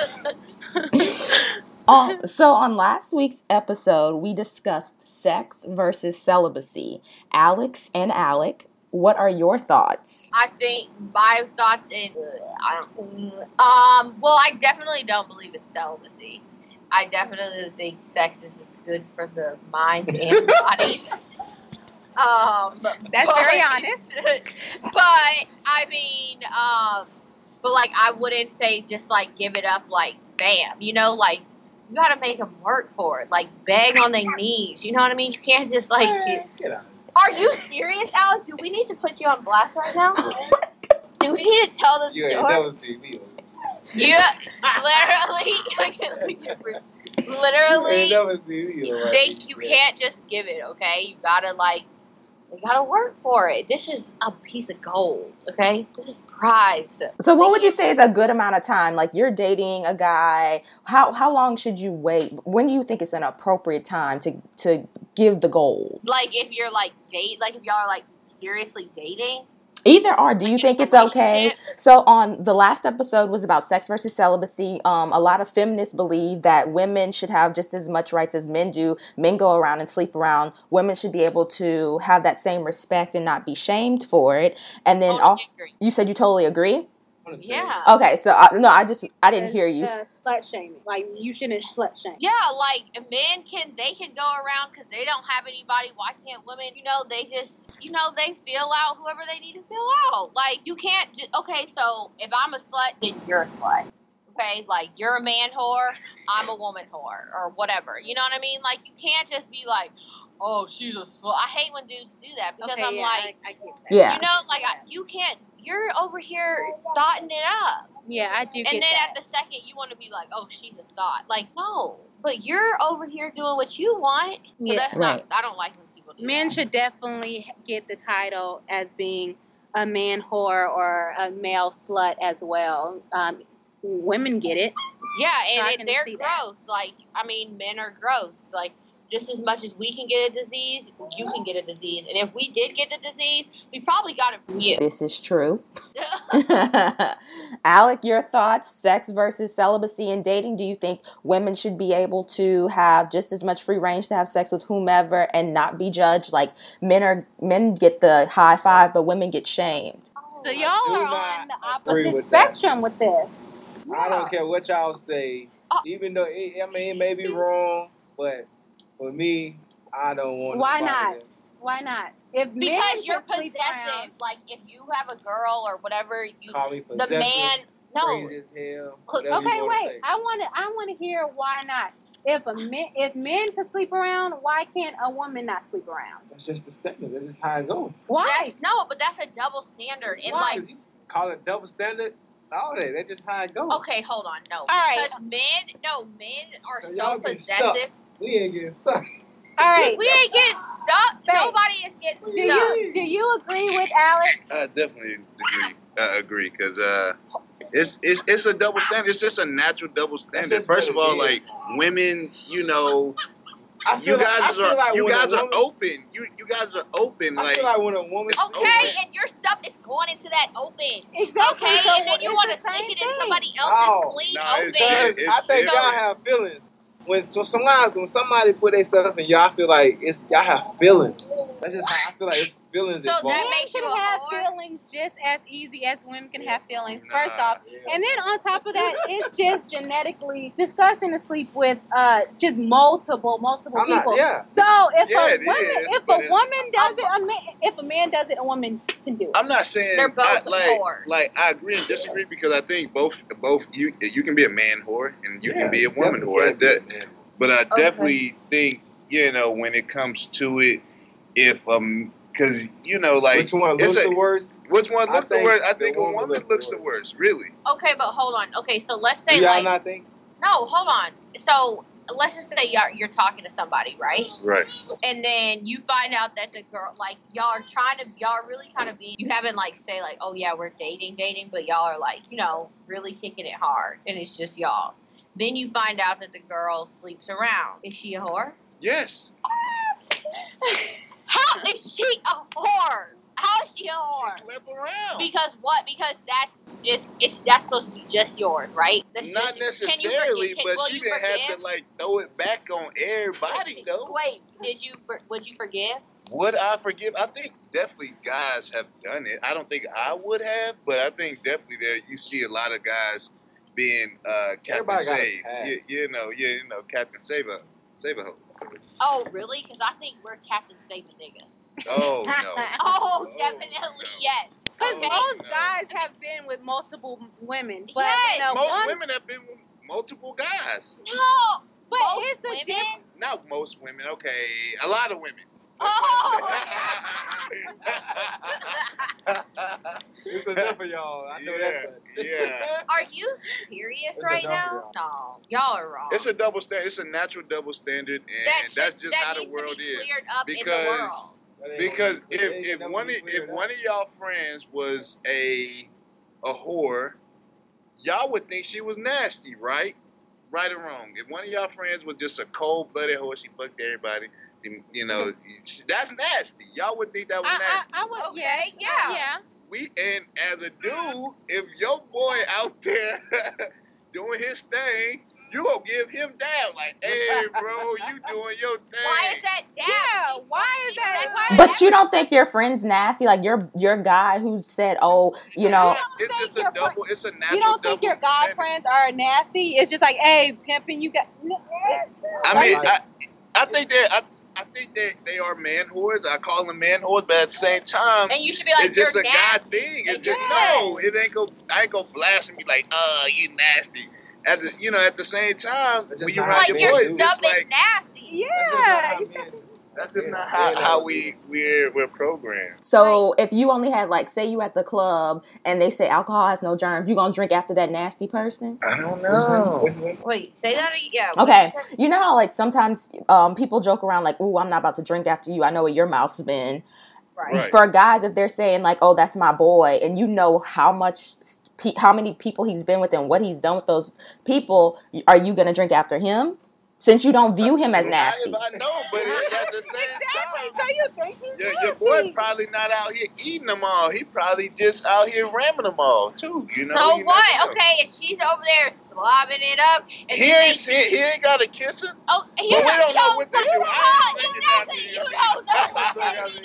So on last week's episode, we discussed sex versus celibacy. Alex and Alec, what are your thoughts? I think my thoughts is, well, I definitely don't believe in celibacy. I definitely think sex is just good for the mind and body. That's very honest. But, I mean, but, like, I wouldn't say just, like, give it up, like, bam. You know, like, you got to make them work for it. Like, beg on their knees. You know what I mean? You can't just, like... Get out. Are you serious, Alec? Do we need to put you on blast right now? Do we need to tell the story? You ain't never seen me. Yeah, literally, you think you can't just give it, okay? You gotta work for it. This is a piece of gold, okay? This is prized. So what would you say is a good amount of time? Like, you're dating a guy, how long should you wait? When do you think it's an appropriate time to give the gold? Like, if you're, like, if y'all are, like, seriously dating? Either or, do you think it's okay? So on the last episode was about sex versus celibacy. A lot of feminists believe that women should have just as much rights as men do. Men go around and sleep around. Women should be able to have that same respect and not be shamed for it. And then also, you said you totally agree? Yeah. Okay, so I didn't hear you. Slut shaming. Like, you shouldn't slut shame. Yeah, like, men can go around because they don't have anybody. Why can't women, they feel out whoever they need to feel out. Like, you can't just, okay, so if I'm a slut, then you're a slut. Okay, like, you're a man whore, I'm a woman whore, or whatever. You know what I mean? Like, you can't just be like, oh, she's a slut. I hate when dudes do that because I get that. Yeah. You know, like, you can't. You're over here thotting it up. Yeah, I do get that. And then at the second, you want to be like, oh, she's a thought. Like, no. But you're over here doing what you want. So yeah. That's not, I don't like when people do that. Men should definitely get the title as being a man whore or a male slut as well. Women get it. Yeah, and so they're gross. That. Like, I mean, men are gross. Like, just as much as we can get a disease, you can get a disease. And if we did get the disease, we probably got it from you. This is true. Alec, your thoughts, sex versus celibacy and dating. Do you think women should be able to have just as much free range to have sex with whomever and not be judged? Like, men get the high five, but women get shamed. So y'all are on the opposite spectrum with this. Yeah. I don't care what y'all say. Even though, it may be wrong, but... For me, I don't want to. Why not? Because you're possessive. Around, like, if you have a girl or whatever, call me possessive, the man. No. Crazy as hell. Okay, wait. I want to hear why not. If men can sleep around, why can't a woman not sleep around? That's just a statement. That's just how it goes. Why? But that's a double standard. And why? Like, you call it double standard. All that. That's just how it goes. Okay, hold on. No. All right. Because men are so possessive. Stuck. We ain't getting stuck. All right. We ain't getting stuck. Nobody is getting stuck. Do you agree with Alec? I definitely agree because it's a double standard. It's just a natural double standard. First of all, like, women, you guys are open. You guys are open. I feel like when a woman and your stuff is going into that open. Exactly. Okay, so and then you want to stick it in somebody else's open. I think y'all have feelings. Sometimes when somebody put their stuff in y'all, I feel like y'all have feelings. That's just how I feel like it's feelings involved. So that makes you have feelings just as easy as women can have feelings, first off. Yeah. And then on top of that, it's just genetically disgusting to sleep with just multiple people. So if a man does it, a woman can do it. I'm not saying they're both whores. Like, I agree and disagree because I think both you can be a man whore and you can be a woman whore. But I definitely think, when it comes to it, if because like, which one looks the worst? Which one looks the worst? I think a woman looks the worst, really. Okay, but hold on. Okay, so let's say, do y'all not think? No, hold on. So let's just say you're talking to somebody, right? Right. And then you find out that the girl, like, y'all are really kind of being, you haven't, like, say, like, oh, yeah, we're dating, but y'all are, like, you know, really kicking it hard. And it's just y'all. Then you find out that the girl sleeps around. Is she a whore? Yes. How is she a whore? How is she a whore? She slept around. Because what? Because that's supposed to be just yours, right? That's not just, necessarily, but she didn't have to, like, throw it back on everybody, though. Wait, would you forgive? Would I forgive? I think definitely guys have done it. I don't think I would have, but I think definitely there you see a lot of guys being Captain Save. You know, Captain Save-a-ho. Oh, really? Because I think we're Captain Save-a-nigga. Oh, no. Oh, definitely, no. Yes. Because most guys have been with multiple women. But yes. Most women have been with multiple guys. No. But here's the thing. Not most women. Okay. A lot of women. Oh. It's enough of y'all. I know that much. Yeah. Are you serious right now? No. Y'all are wrong. It's a double standard. It's a natural double standard. And that's just how the world is. Because if one of y'all friends was a whore, y'all would think she was nasty, right? Right or wrong? If one of y'all friends was just a cold-blooded whore, she fucked everybody. You know, that's nasty. Y'all would think that was nasty. I would. Okay, yeah. We and as a dude, if your boy out there doing his thing. You gonna give him down like, hey, bro, you doing your thing. Why is that down? Yeah, why is that? But you don't think your friend's nasty? Like your guy who said, oh, you know. It's just a double, it's a natural. You don't think your guy friends are nasty? It's just like, hey, pimping, you got. I mean, I think that they are man whores. I call them man whores, but at the same time, and you should be like, it's just a guy thing. It's just, no, it ain't go. I ain't gonna blast and be like, you nasty. At the same time, when you around your boys, it's like nasty. Yeah, that's just not how we're programmed. So if you only had, like, say you at the club and they say alcohol has no germs, you gonna drink after that nasty person? I don't know. Wait, say that again. Yeah. Okay, you know how, like, sometimes people joke around like, "Ooh, I'm not about to drink after you. I know where your mouth's been." Right. For guys, if they're saying like, "Oh, that's my boy," and you know how many people he's been with and what he's done with those people, are you going to drink after him? Since you don't view him as nasty. I know, but it's at the same time. So you think your boy's probably not out here eating them all. He probably just out here ramming them all, too. You know, so what? Okay, if she's over there slobbing it up. He ain't got to kiss her? Oh, but we don't know what they do.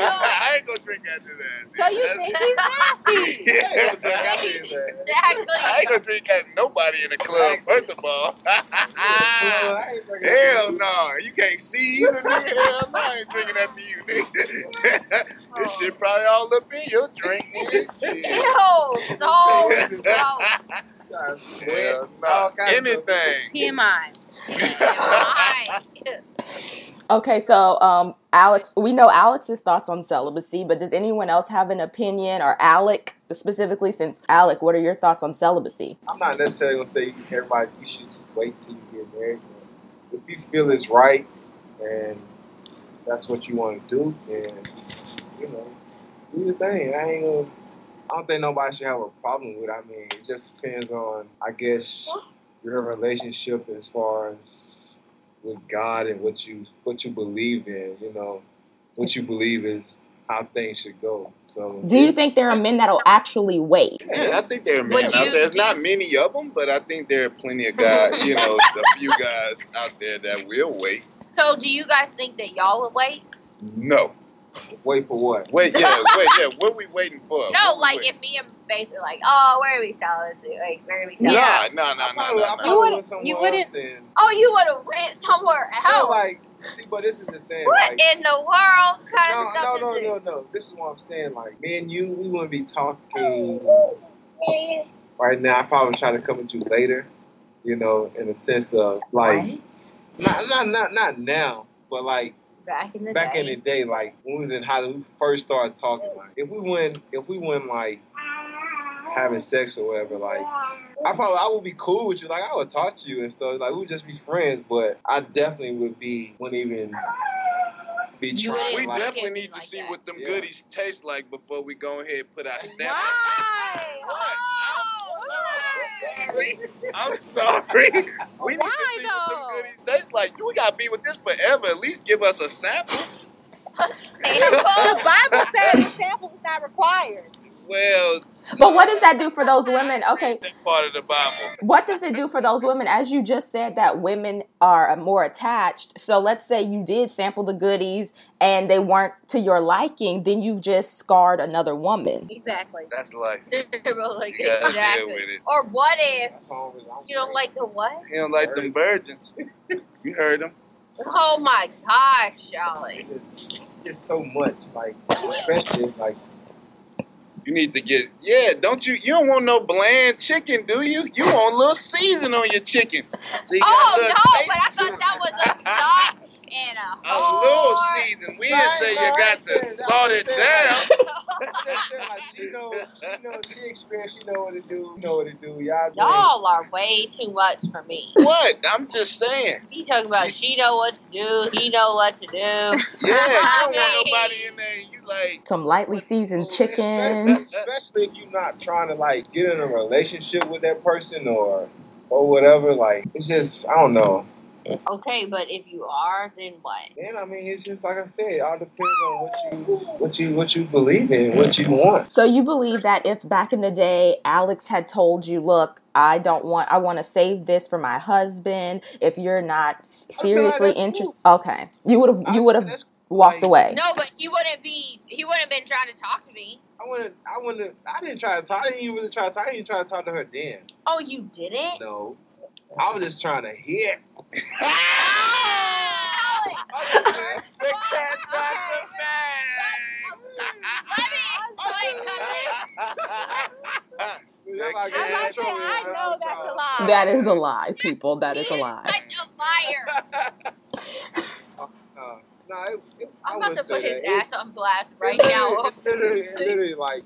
I ain't going to drink after that. So you think he's nasty? Exactly. I ain't going to drink after nobody in the club, first of all. Hell no, you can't see either, nigga. Hell no, I ain't drinking after you, nigga. This shit probably all up in your drink, nigga. No. Anything. TMI. Okay, so Alex, we know Alex's thoughts on celibacy, but does anyone else have an opinion, or Alec specifically? Since Alec, what are your thoughts on celibacy? I'm not necessarily gonna say everybody you should wait till you get married. If you feel it's right and that's what you want to do, then, you know, do your thing. I don't think nobody should have a problem with it. I mean, it just depends on, I guess, your relationship as far as with God and what you believe in, you know. What you believe is how things should go. So, do you think there are men that'll actually wait? Yeah, I think there are men out there. There's not many of them, but I think there are plenty of guys, you know, a few guys out there that will wait. So do you guys think that y'all would wait? No. Wait for what? Wait, yeah. What are we waiting for? No, like if me and basically like, where are we selling? Like, where are we selling? No. You wouldn't. Oh, you would have went somewhere else. Like, see, but this is the thing. What like, in the world kind of stuff? No. This is what I'm saying. Like, me and you, we wouldn't be talking right now. I probably try to come at you later. You know, in a sense of like, what? not now, but like. Back in the day, like when we was in Hollywood, we first started talking. Like, if we went, like having sex or whatever. Like, I would be cool with you. Like, I would talk to you and stuff. Like, we would just be friends. But I definitely wouldn't even be trying. We definitely need to see what them goodies taste like before we go ahead and put our stamp. Why? I'm sorry. We need to see what them goodies taste like. We gotta be with this forever. At least give us a sample. The Bible says a sample is not required. Well, but what does that do for those women? Okay, that's part of the Bible. What does it do for those women? As you just said, that women are more attached. So let's say you did sample the goodies and they weren't to your liking, then you've just scarred another woman. Exactly. That's life. Like, yeah, exactly. With it. Or what if you don't like the what? You don't like them virgins. You heard them. Oh my gosh, Charlie. It's so much, like, expensive, like. You need to get, don't you don't want no bland chicken, do you? You want a little season on your chicken. So you but I thought that was a stock and a little season. We didn't say you got to salt it down. She knows, she experienced, she know what to do, Y'all are way too much for me. What? I'm just saying. He talking about she know what to do, he know what to do. Yeah, you don't want nobody in there. You like some lightly seasoned chicken. Especially if you're not trying to like get in a relationship with that person or whatever. Like, it's just, I don't know. Okay, but if you are, then what? Then I mean, it's just like I said, it all depends on what you believe in, what you want. So you believe that if back in the day Alex had told you, look, I want to save this for my husband. If you're not seriously interested, okay, you would have walked away. No, but he wouldn't have been trying to talk to me. I didn't try to talk. I didn't even try to talk. I didn't try to talk to her then. Oh, you didn't? No. I was just trying to hit. The cat's out the bag. I know that's a lie. That is a lie, people. That is a lie. Such a liar. I'm about to put his ass on blast right now. Literally, like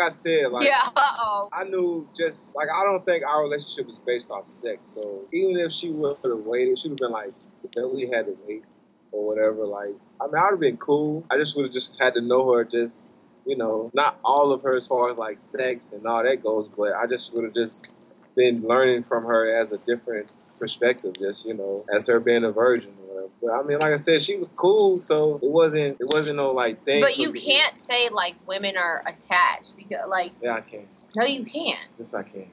I said, like, yeah, I knew just, like, I don't think our relationship was based off sex. So even if she would have waited, she would have been like, that we had to wait or whatever. Like, I mean, I would have been cool. I just would have just had to know her, just, you know, not all of her as far as, like, sex and all that goes. But I just would have just been learning from her as a different perspective, just, you know, as her being a virgin. But I mean, like I said, she was cool, so it wasn't no like thing. But you can't say like women are attached because like yeah, I can. No, you can't. Yes, I can.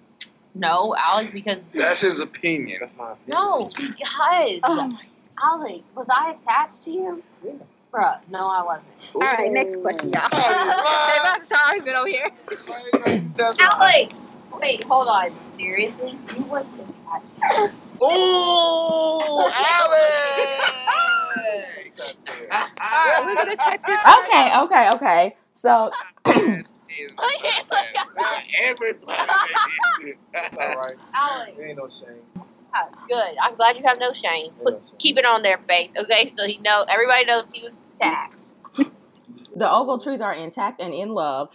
No, Alex, because that's his opinion. That's my opinion. No, because Alex, was I attached to you? Yeah. Bruh, no, I wasn't. Ooh. All right, next question, y'all. They've been over here. Alex, wait, hold on. Seriously, you wasn't attached. Ooh, Alex! Alright, we're gonna cut this. Okay. So, everybody. That's alright. Alex. There ain't no shame. Good. I'm glad you have no shame. Keep it on there, Faith. Okay, so everybody knows he was attacked. The Ogletrees are intact and in love.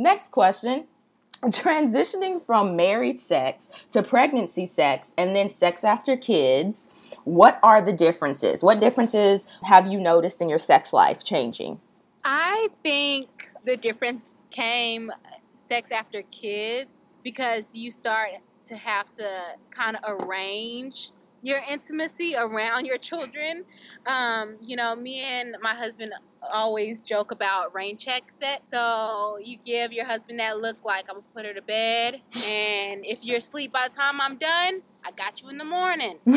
Next question. Transitioning from married sex to pregnancy sex and then sex after kids, what are the differences? What differences have you noticed in your sex life changing? I think the difference came sex after kids because you start to have to kind of arrange your intimacy around your children. You know, me and my husband always joke about rain check sex. So you give your husband that look like, I'm going to put her to bed. And if you're asleep by the time I'm done, I got you in the morning. Oh,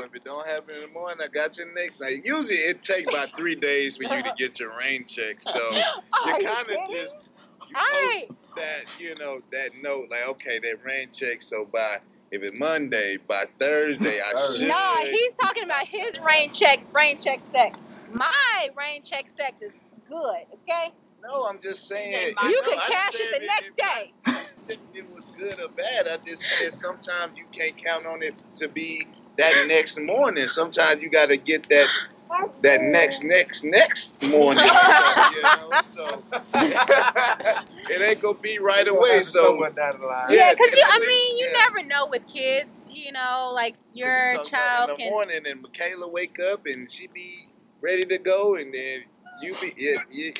if it don't happen in the morning, I got you next night. Usually it takes about 3 days for you to get your rain check. So you kind of just... that note, like, okay, that rain check, so if it's Monday, by Thursday, I should. No, he's talking about his rain check sex. My rain check sex is good, okay? No, I'm just saying. You can cash it the next day. I didn't say it was good or bad. I just said sometimes you can't count on it to be that next morning. Sometimes you got to get that that next morning. You know, so it ain't gonna be right away. So yeah, because you never know with kids. You know, like your child in the morning, and Michaela wake up and she be ready to go, and then. You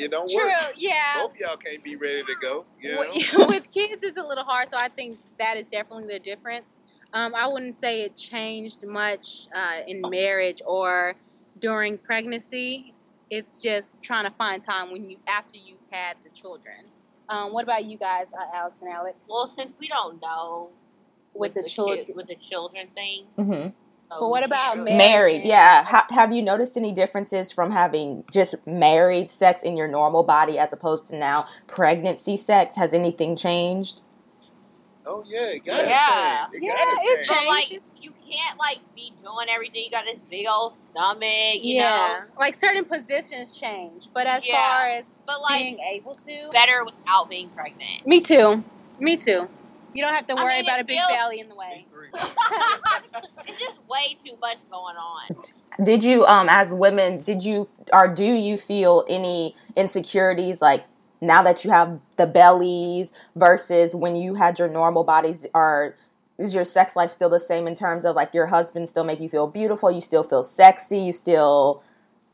don't work. True, yeah. Both y'all can't be ready to go. You know? With kids, it's a little hard, so I think that is definitely the difference. I wouldn't say it changed much in marriage or during pregnancy. It's just trying to find time after you've had the children. What about you guys, Alex and Alec? Well, since we don't know with the children thing. Mm-hmm. So but what about married? Yeah. Have you noticed any differences from having just married sex in your normal body as opposed to now pregnancy sex? Has anything changed? Oh, yeah. It gotta change. It gotta change. But, like, you can't, like, be doing everything. You got this big old stomach, you know. Like, certain positions change. But as far as like, being able to. Better without being pregnant. Me too. You don't have to worry about a big belly in the way. It's just way too much going on. Did you, as women, do you feel any insecurities, like, now that you have the bellies versus when you had your normal bodies? Is your sex life still the same in terms of, like, your husband still make you feel beautiful, you still feel sexy, you still,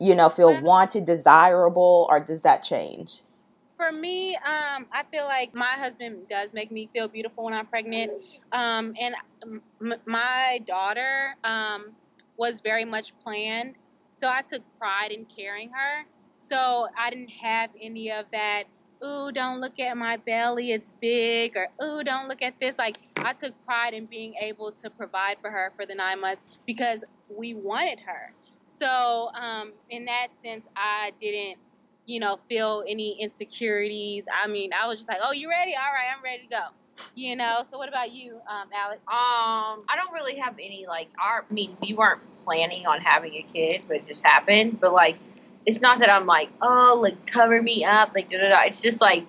you know, feel wanted, desirable, or does that change? For me, I feel like my husband does make me feel beautiful when I'm pregnant. And my daughter was very much planned, so I took pride in carrying her. So I didn't have any of that, ooh, don't look at my belly, it's big, or ooh, don't look at this. Like, I took pride in being able to provide for her for the 9 months because we wanted her. So in that sense, I didn't, you know, feel any insecurities. I mean, I was just like, oh, you ready? All right, I'm ready to go. You know, so what about you, Alex? I don't really have any, like, we weren't planning on having a kid, but it just happened. But, like, it's not that I'm like, oh, like, cover me up, like, da-da-da. It's just, like,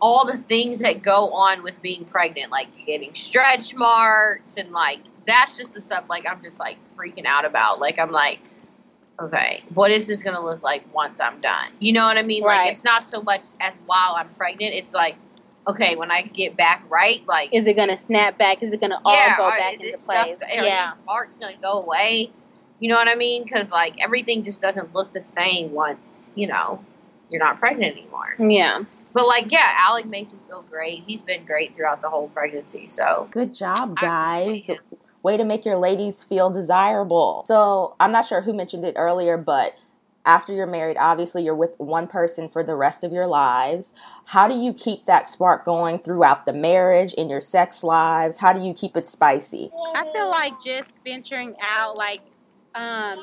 all the things that go on with being pregnant, like, getting stretch marks and, like, that's just the stuff, like, I'm just, like, freaking out about. Like, I'm like, okay, what is this going to look like once I'm done? You know what I mean? Right. Like, it's not so much as while I'm pregnant. It's like, okay, when I get back right, like... is it going to snap back? Is it going to all go back into place? Are these marks going to go away? You know what I mean? Because, like, everything just doesn't look the same once, you know, you're not pregnant anymore. Yeah. But, like, yeah, Alec makes me feel great. He's been great throughout the whole pregnancy, so... Good job, guys. Way to make your ladies feel desirable. So I'm not sure who mentioned it earlier, but after you're married, obviously you're with one person for the rest of your lives. How do you keep that spark going throughout the marriage, in your sex lives? How do you keep it spicy? I feel like just venturing out, like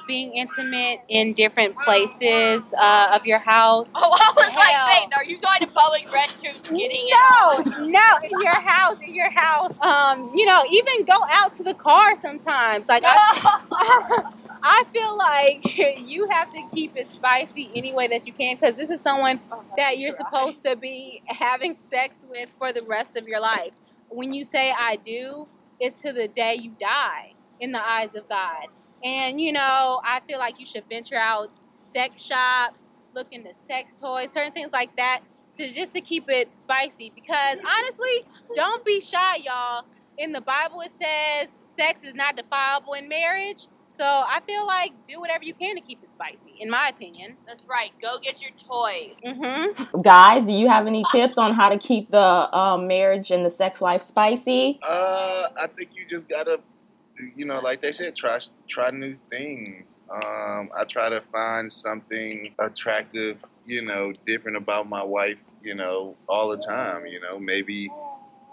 being intimate in different places of your house. Oh, I was like, wait, are you going to public restrooms getting it? No, in your house. You know, even go out to the car sometimes. Like, I feel like you have to keep it spicy any way that you can, because this is someone that you're supposed to be having sex with for the rest of your life. When you say I do, it's to the day you die in the eyes of God. And, you know, I feel like you should venture out, sex shops, look into sex toys, certain things like that, to keep it spicy. Because, honestly, don't be shy, y'all. In the Bible, it says sex is not defiable in marriage. So I feel like do whatever you can to keep it spicy, in my opinion. That's right. Go get your toys. Mm-hmm. Guys, do you have any tips on how to keep the marriage and the sex life spicy? I think you just got to... you know, like they said, try new things. I try to find something attractive, you know, different about my wife, you know, all the time. You know, maybe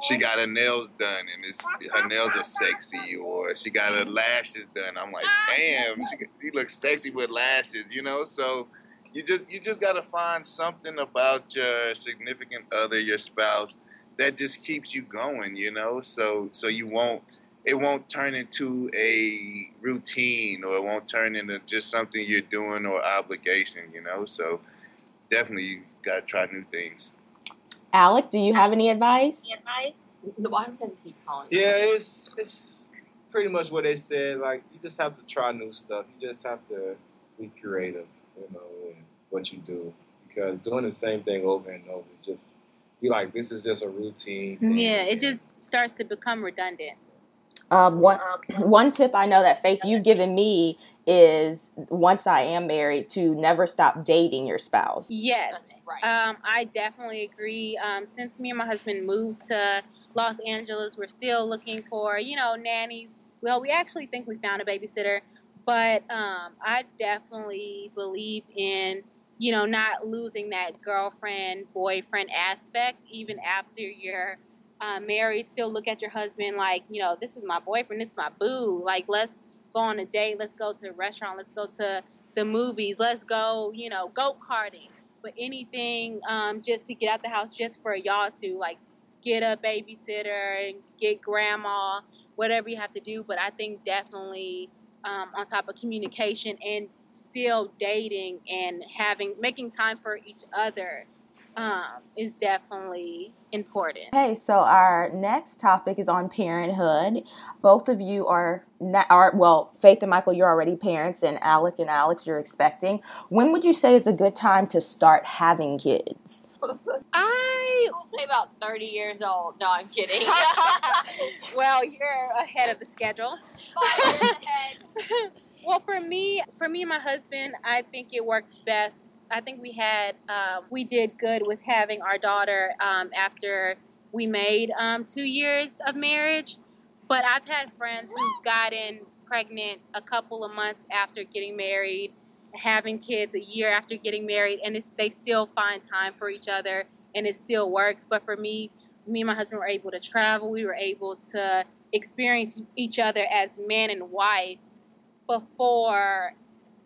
she got her nails done and her nails are sexy, or she got her lashes done. I'm like, damn, she looks sexy with lashes, you know? So you just got to find something about your significant other, your spouse, that just keeps you going, you know? So you won't... it won't turn into a routine, or it won't turn into just something you're doing or obligation, you know? So definitely you got to try new things. Alec, do you have any advice? Why do you keep calling? Yeah, it's pretty much what they said. Like, you just have to try new stuff. You just have to be creative, you know, in what you do. Because doing the same thing over and over, just be like, this is just a routine thing. Yeah, it just starts to become redundant. One tip I know that, Faith, you've given me is, once I am married, to never stop dating your spouse. Yes, right. I definitely agree. Since me and my husband moved to Los Angeles, we're still looking for, you know, nannies. Well, we actually think we found a babysitter, but I definitely believe in, you know, not losing that girlfriend, boyfriend aspect even after you're married. Still look at your husband like, you know, this is my boyfriend, this is my boo. Like, let's go on a date, let's go to the restaurant, let's go to the movies, let's go, you know, go-karting. But anything just to get out the house, just for y'all to, like, get a babysitter and get grandma, whatever you have to do. But I think definitely on top of communication and still dating and making time for each other is definitely important. Okay, so our next topic is on parenthood. Both of you are, Faith and Michael, you're already parents, and Alex, you're expecting. When would you say is a good time to start having kids? I will say about 30 years old. No, I'm kidding. Well, you're ahead of the schedule. 5 years ahead. Well, for me and my husband, I think it worked best. I think we did good with having our daughter after we made 2 years of marriage. But I've had friends who've gotten pregnant a couple of months after getting married, having kids a year after getting married, and they still find time for each other, and it still works. But for me and my husband were able to travel. We were able to experience each other as man and wife before,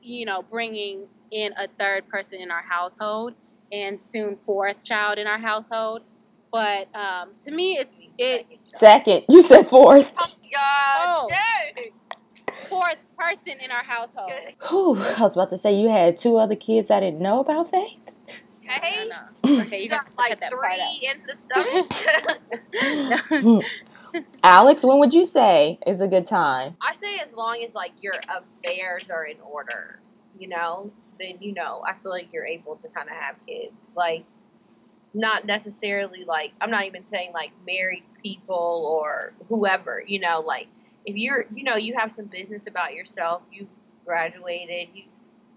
you know, bringing in a third person in our household and soon fourth child in our household. But to me, it's second. You said fourth. Oh God, dude. Fourth person in our household. Whew, I was about to say you had two other kids I didn't know about, Faith. Hey, no. Okay, you got like that three in the stomach. Alex, when would you say is a good time? I say as long as, like, your affairs are in order, you know, then, you know, I feel like you're able to kind of have kids. Like, not necessarily, like, I'm not even saying, like, married people or whoever, you know, like, if you're, you know, you have some business about yourself, you graduated,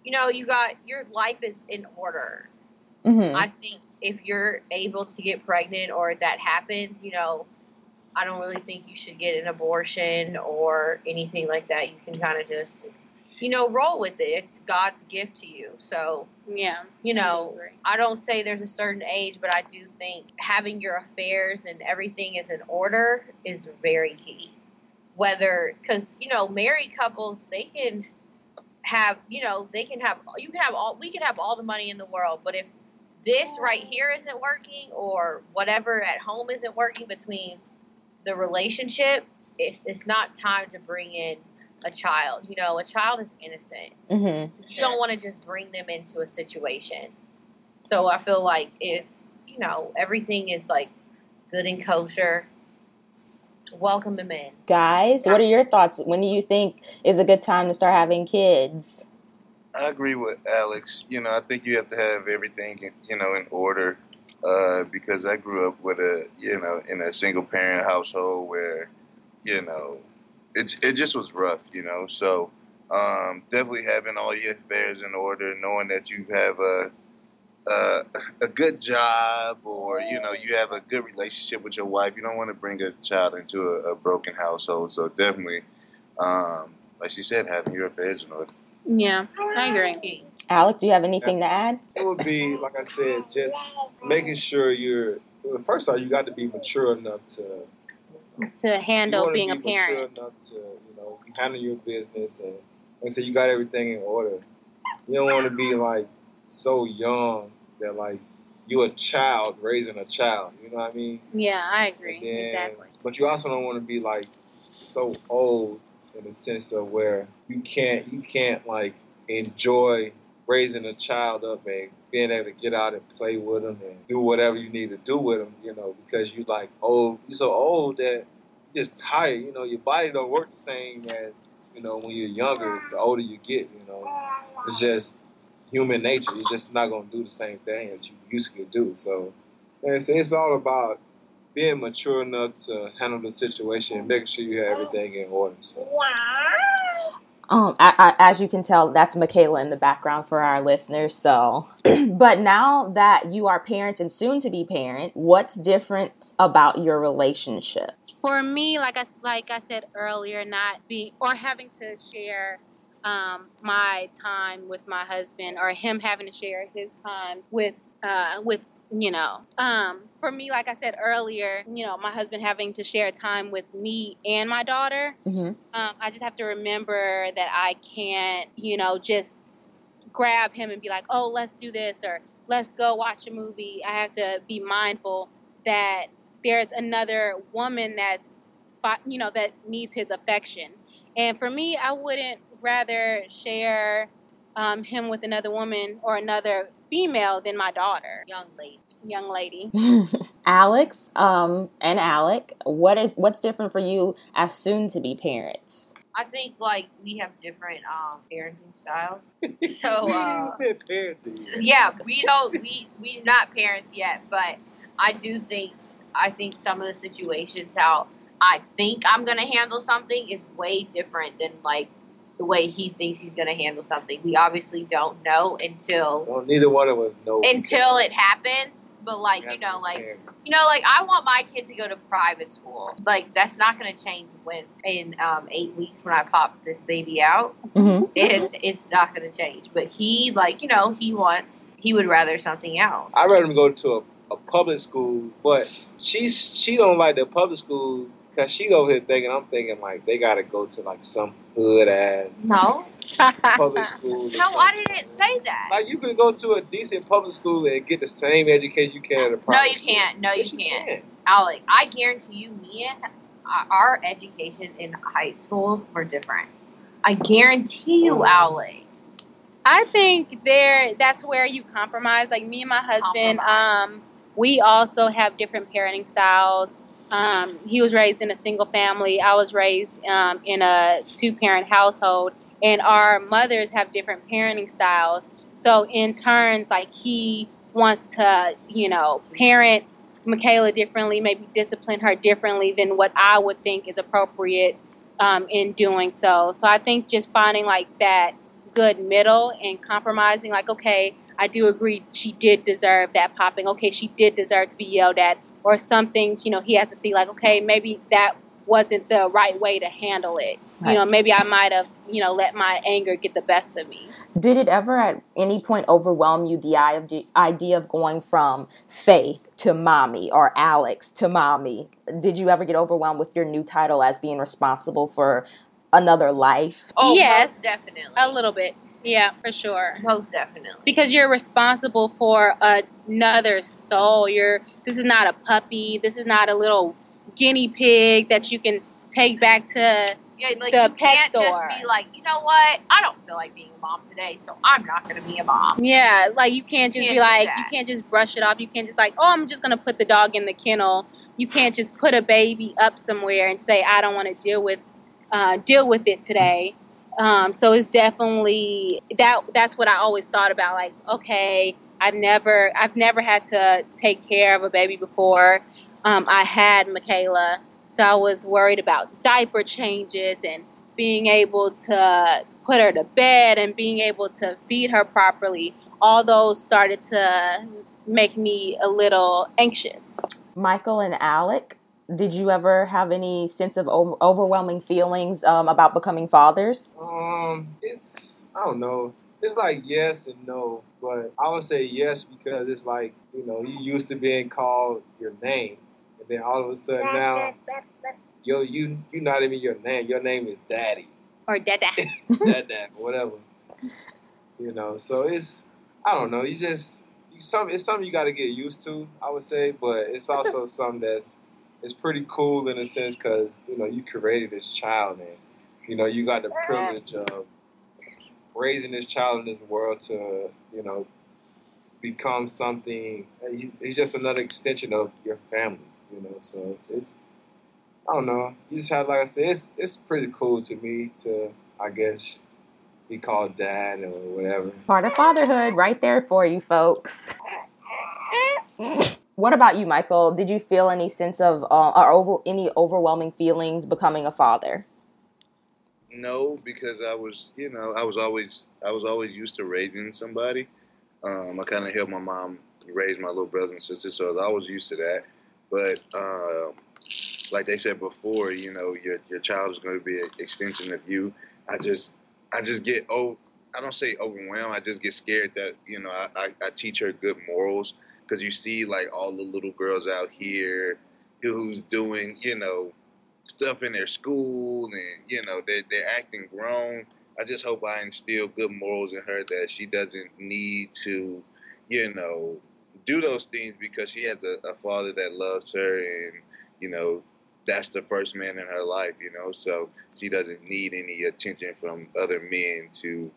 you know, you got, your life is in order. Mm-hmm. I think if you're able to get pregnant or that happens, you know, I don't really think you should get an abortion or anything like that. You can kind of just, you know, roll with it. It's God's gift to you. So, yeah, you know, I don't say there's a certain age, but I do think having your affairs and everything is in order is very key. Whether, because, you know, married couples, they can have, you know, we can have all the money in the world, but if this right here isn't working or whatever at home isn't working between the relationship, it's not time to bring in a child. You know, a child is innocent. Mm-hmm. So you don't want to just bring them into a situation. So I feel like if, you know, everything is, like, good and kosher, welcome them in. Guys, what are your thoughts? When do you think is a good time to start having kids? I agree with Alex. You know, I think you have to have everything, you know, in order. Because I grew up with in a single parent household where, you know, it just was rough, you know. So definitely having all your affairs in order, knowing that you have a good job or, you know, you have a good relationship with your wife. You don't want to bring a child into a broken household. So definitely, like she said, having your affairs in order. Yeah, I agree. Alec, do you have anything to add? It would be, like I said, just making sure first of all, you got to be mature enough to handle being a parent. Mature enough to, you know, handle your business and so you got everything in order. You don't want to be, like, so young that, like, you're a child raising a child. You know what I mean? Yeah, I agree. Exactly. But you also don't want to be, like, so old in the sense of where you can't like, enjoy raising a child up and being able to get out and play with them and do whatever you need to do with them, you know, because you like old. You're so old that you're just tired. You know, your body don't work the same as you know, when you're younger, the older you get, you know, it's just human nature. You're just not going to do the same thing that you used to do. So, and so it's all about being mature enough to handle the situation and making sure you have everything in order. So. I, as you can tell, that's Michaela in the background for our listeners. So, but now that you are parents and soon to be parent, what's different about your relationship? For me, like I said earlier, not being or having to share my time with my husband, or him having to share his time with. You know, for me, like I said earlier, you know, my husband having to share time with me and my daughter. Mm-hmm. I just have to remember that I can't, you know, just grab him and be like, oh, let's do this or let's go watch a movie. I have to be mindful that there's another woman that's, you know, that needs his affection. And for me, I wouldn't rather share him with another woman or another female than my daughter. Young lady. Alex, and Alec, what's different for you as soon-to-be parents? I think, like, we have different parenting styles. So, yeah, we're not parents yet, but I think some of the situations how I think I'm going to handle something is way different than, like, the way he thinks he's going to handle something. We obviously don't know until... Well, neither one of us knows. Until it happens. But, like, you know, like, I want my kid to go to private school. Like, that's not going to change in 8 weeks when I pop this baby out. Mm-hmm. And it's not going to change. But he, like, you know, he would rather something else. I'd rather him go to a public school, but she don't like the public school. Cause she over here thinking, I'm thinking like they gotta go to like some hood ass public school. No, I didn't say that. Like you can go to a decent public school and get the same education you can at a private. No, you can't. No, yes, you can't. Alec, I guarantee you, me and our education in high schools were different. I guarantee you, Alec. I think that's where you compromise. Like me and my husband, we also have different parenting styles. He was raised in a single family. I was raised in a two-parent household, and our mothers have different parenting styles. So in turns, like he wants to, you know, parent Michaela differently, maybe discipline her differently than what I would think is appropriate in doing so. So I think just finding like that good middle and compromising, like, okay, I do agree she did deserve that popping. Okay, she did deserve to be yelled at. Or some things, you know, he has to see like, okay, maybe that wasn't the right way to handle it. Right. You know, maybe I might have, you know, let my anger get the best of me. Did it ever at any point overwhelm you, the idea of going from Faith to mommy or Alex to mommy? Did you ever get overwhelmed with your new title as being responsible for another life? Oh, yes, definitely. A little bit. Yeah, for sure. Most definitely. Because you're responsible for another soul. This is not a puppy. This is not a little guinea pig that you can take back to like the pet store. You can't just be like, you know what? I don't feel like being a mom today, so I'm not going to be a mom. Yeah, like you can't just brush it off. You can't just like, oh, I'm just going to put the dog in the kennel. You can't just put a baby up somewhere and say, I don't want to deal with it today. So it's definitely that's what I always thought about. Like, okay, I've never had to take care of a baby before. I had Michaela, so I was worried about diaper changes and being able to put her to bed and being able to feed her properly. All those started to make me a little anxious. Michael and Alec, did you ever have any sense of overwhelming feelings about becoming fathers? I don't know. It's like yes and no, but I would say yes because it's like, you know, you used to being called your name, and then all of a sudden now, you're not even your name. Your name is Daddy. Or Dada. Dada, whatever. You know, so it's, I don't know. It's something you got to get used to, I would say, but it's also something that's, it's pretty cool in a sense because, you know, you created this child and, you know, you got the privilege of raising this child in this world to, you know, become something. It's just another extension of your family, you know, so it's, I don't know. You just have, like I said, it's pretty cool to me to, I guess, be called dad or whatever. Part of fatherhood right there for you folks. What about you, Michael? Did you feel any sense of any overwhelming feelings becoming a father? No, because I was always used to raising somebody. I kind of helped my mom raise my little brothers and sisters, so I was always used to that. But like they said before, you know, your child is going to be an extension of you. I just get I don't say overwhelmed. I just get scared that, you know, I teach her good morals, because you see, like, all the little girls out here who's doing, you know, stuff in their school, and, you know, they're acting grown. I just hope I instill good morals in her that she doesn't need to, you know, do those things, because she has a father that loves her, and, you know, that's the first man in her life, you know, so she doesn't need any attention from other men to,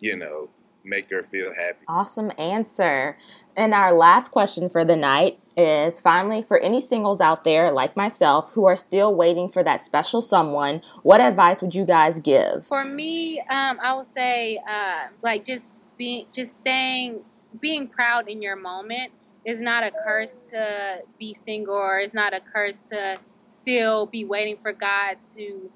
you know, make her feel happy. Awesome answer. And our last question for the night is, finally, for any singles out there like myself who are still waiting for that special someone, what advice would you guys give? For me, I would say, like, being proud in your moment is not a curse to be single, or it's not a curse to still be waiting for God to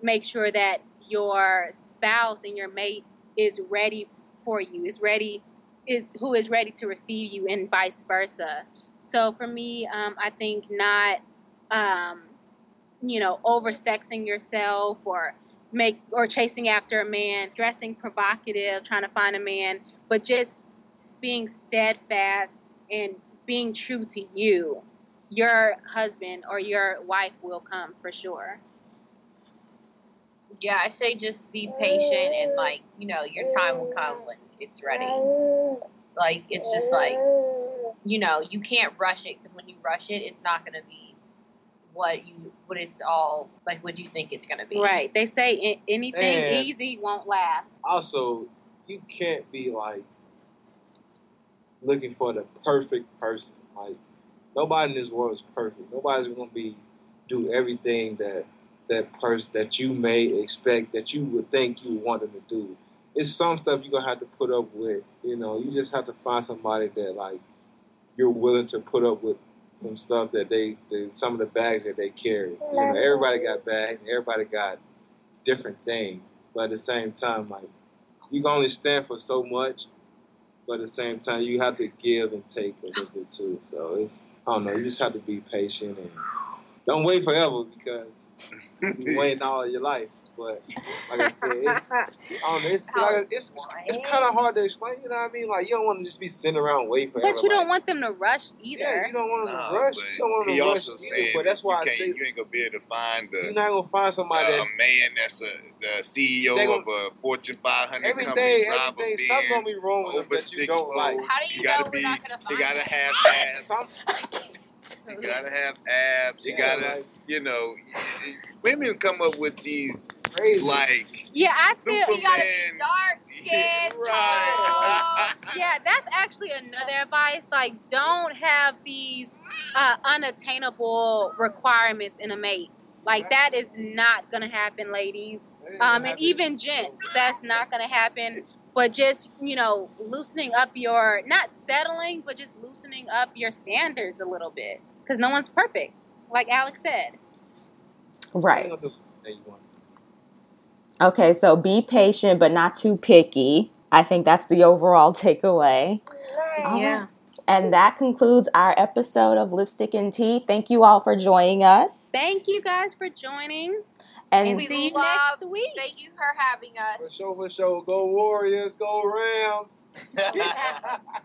make sure that your spouse and your mate is ready for you, is ready to receive you, and vice versa. So for me, I think not, you know, oversexing yourself or chasing after a man, dressing provocative, trying to find a man, but just being steadfast and being true to you. Your husband or your wife will come for sure. Yeah, I say just be patient, and, like, you know, your time will come when it's ready. Like, it's just like, you know, you can't rush it, because when you rush it, it's not going to be what you think it's going to be. Right. They say anything and easy won't last. Also, you can't be, like, looking for the perfect person. Like, nobody in this world is perfect. Nobody's going to do everything that person that you may expect, that you would think you want them to do. It's some stuff you're going to have to put up with. You know, you just have to find somebody that, like, you're willing to put up with some stuff that some of the bags that they carry. You know, everybody got bags, everybody got different things. But at the same time, like, you can only stand for so much, but at the same time, you have to give and take a little bit too. So it's, I don't know, you just have to be patient and don't wait forever, because you're waiting all your life. But like I said, it's kind of hard to explain. You know what I mean? Like, you don't want to just be sitting around waiting forever. But you don't want them to rush either. Yeah, you don't want them to rush. You don't want them to rush either. But that's why I say you ain't gonna be able to find. You're not gonna find somebody that's a man that's the CEO of a Fortune 500 company. Everything, something's gonna be wrong with them that you don't like. How do you know we're not gonna find? You gotta have that. You gotta have abs. You gotta, like, you know, women come up with these crazy, like, yeah, I feel you gotta be dark skin, right? Tall. Yeah, that's actually another advice. Like, don't have these unattainable requirements in a mate. Like, that is not gonna happen, ladies, and even gents. That's not gonna happen. But just, you know, loosening up your, not settling, but just loosening up your standards a little bit. Because no one's perfect, like Alec said. Right. Okay, so be patient, but not too picky. I think that's the overall takeaway. Yeah. And that concludes our episode of Lipstick and Tea. Thank you all for joining us. Thank you guys for joining. And we see you next week. Thank you for having us. For sure, for sure. Go Warriors, go Rams.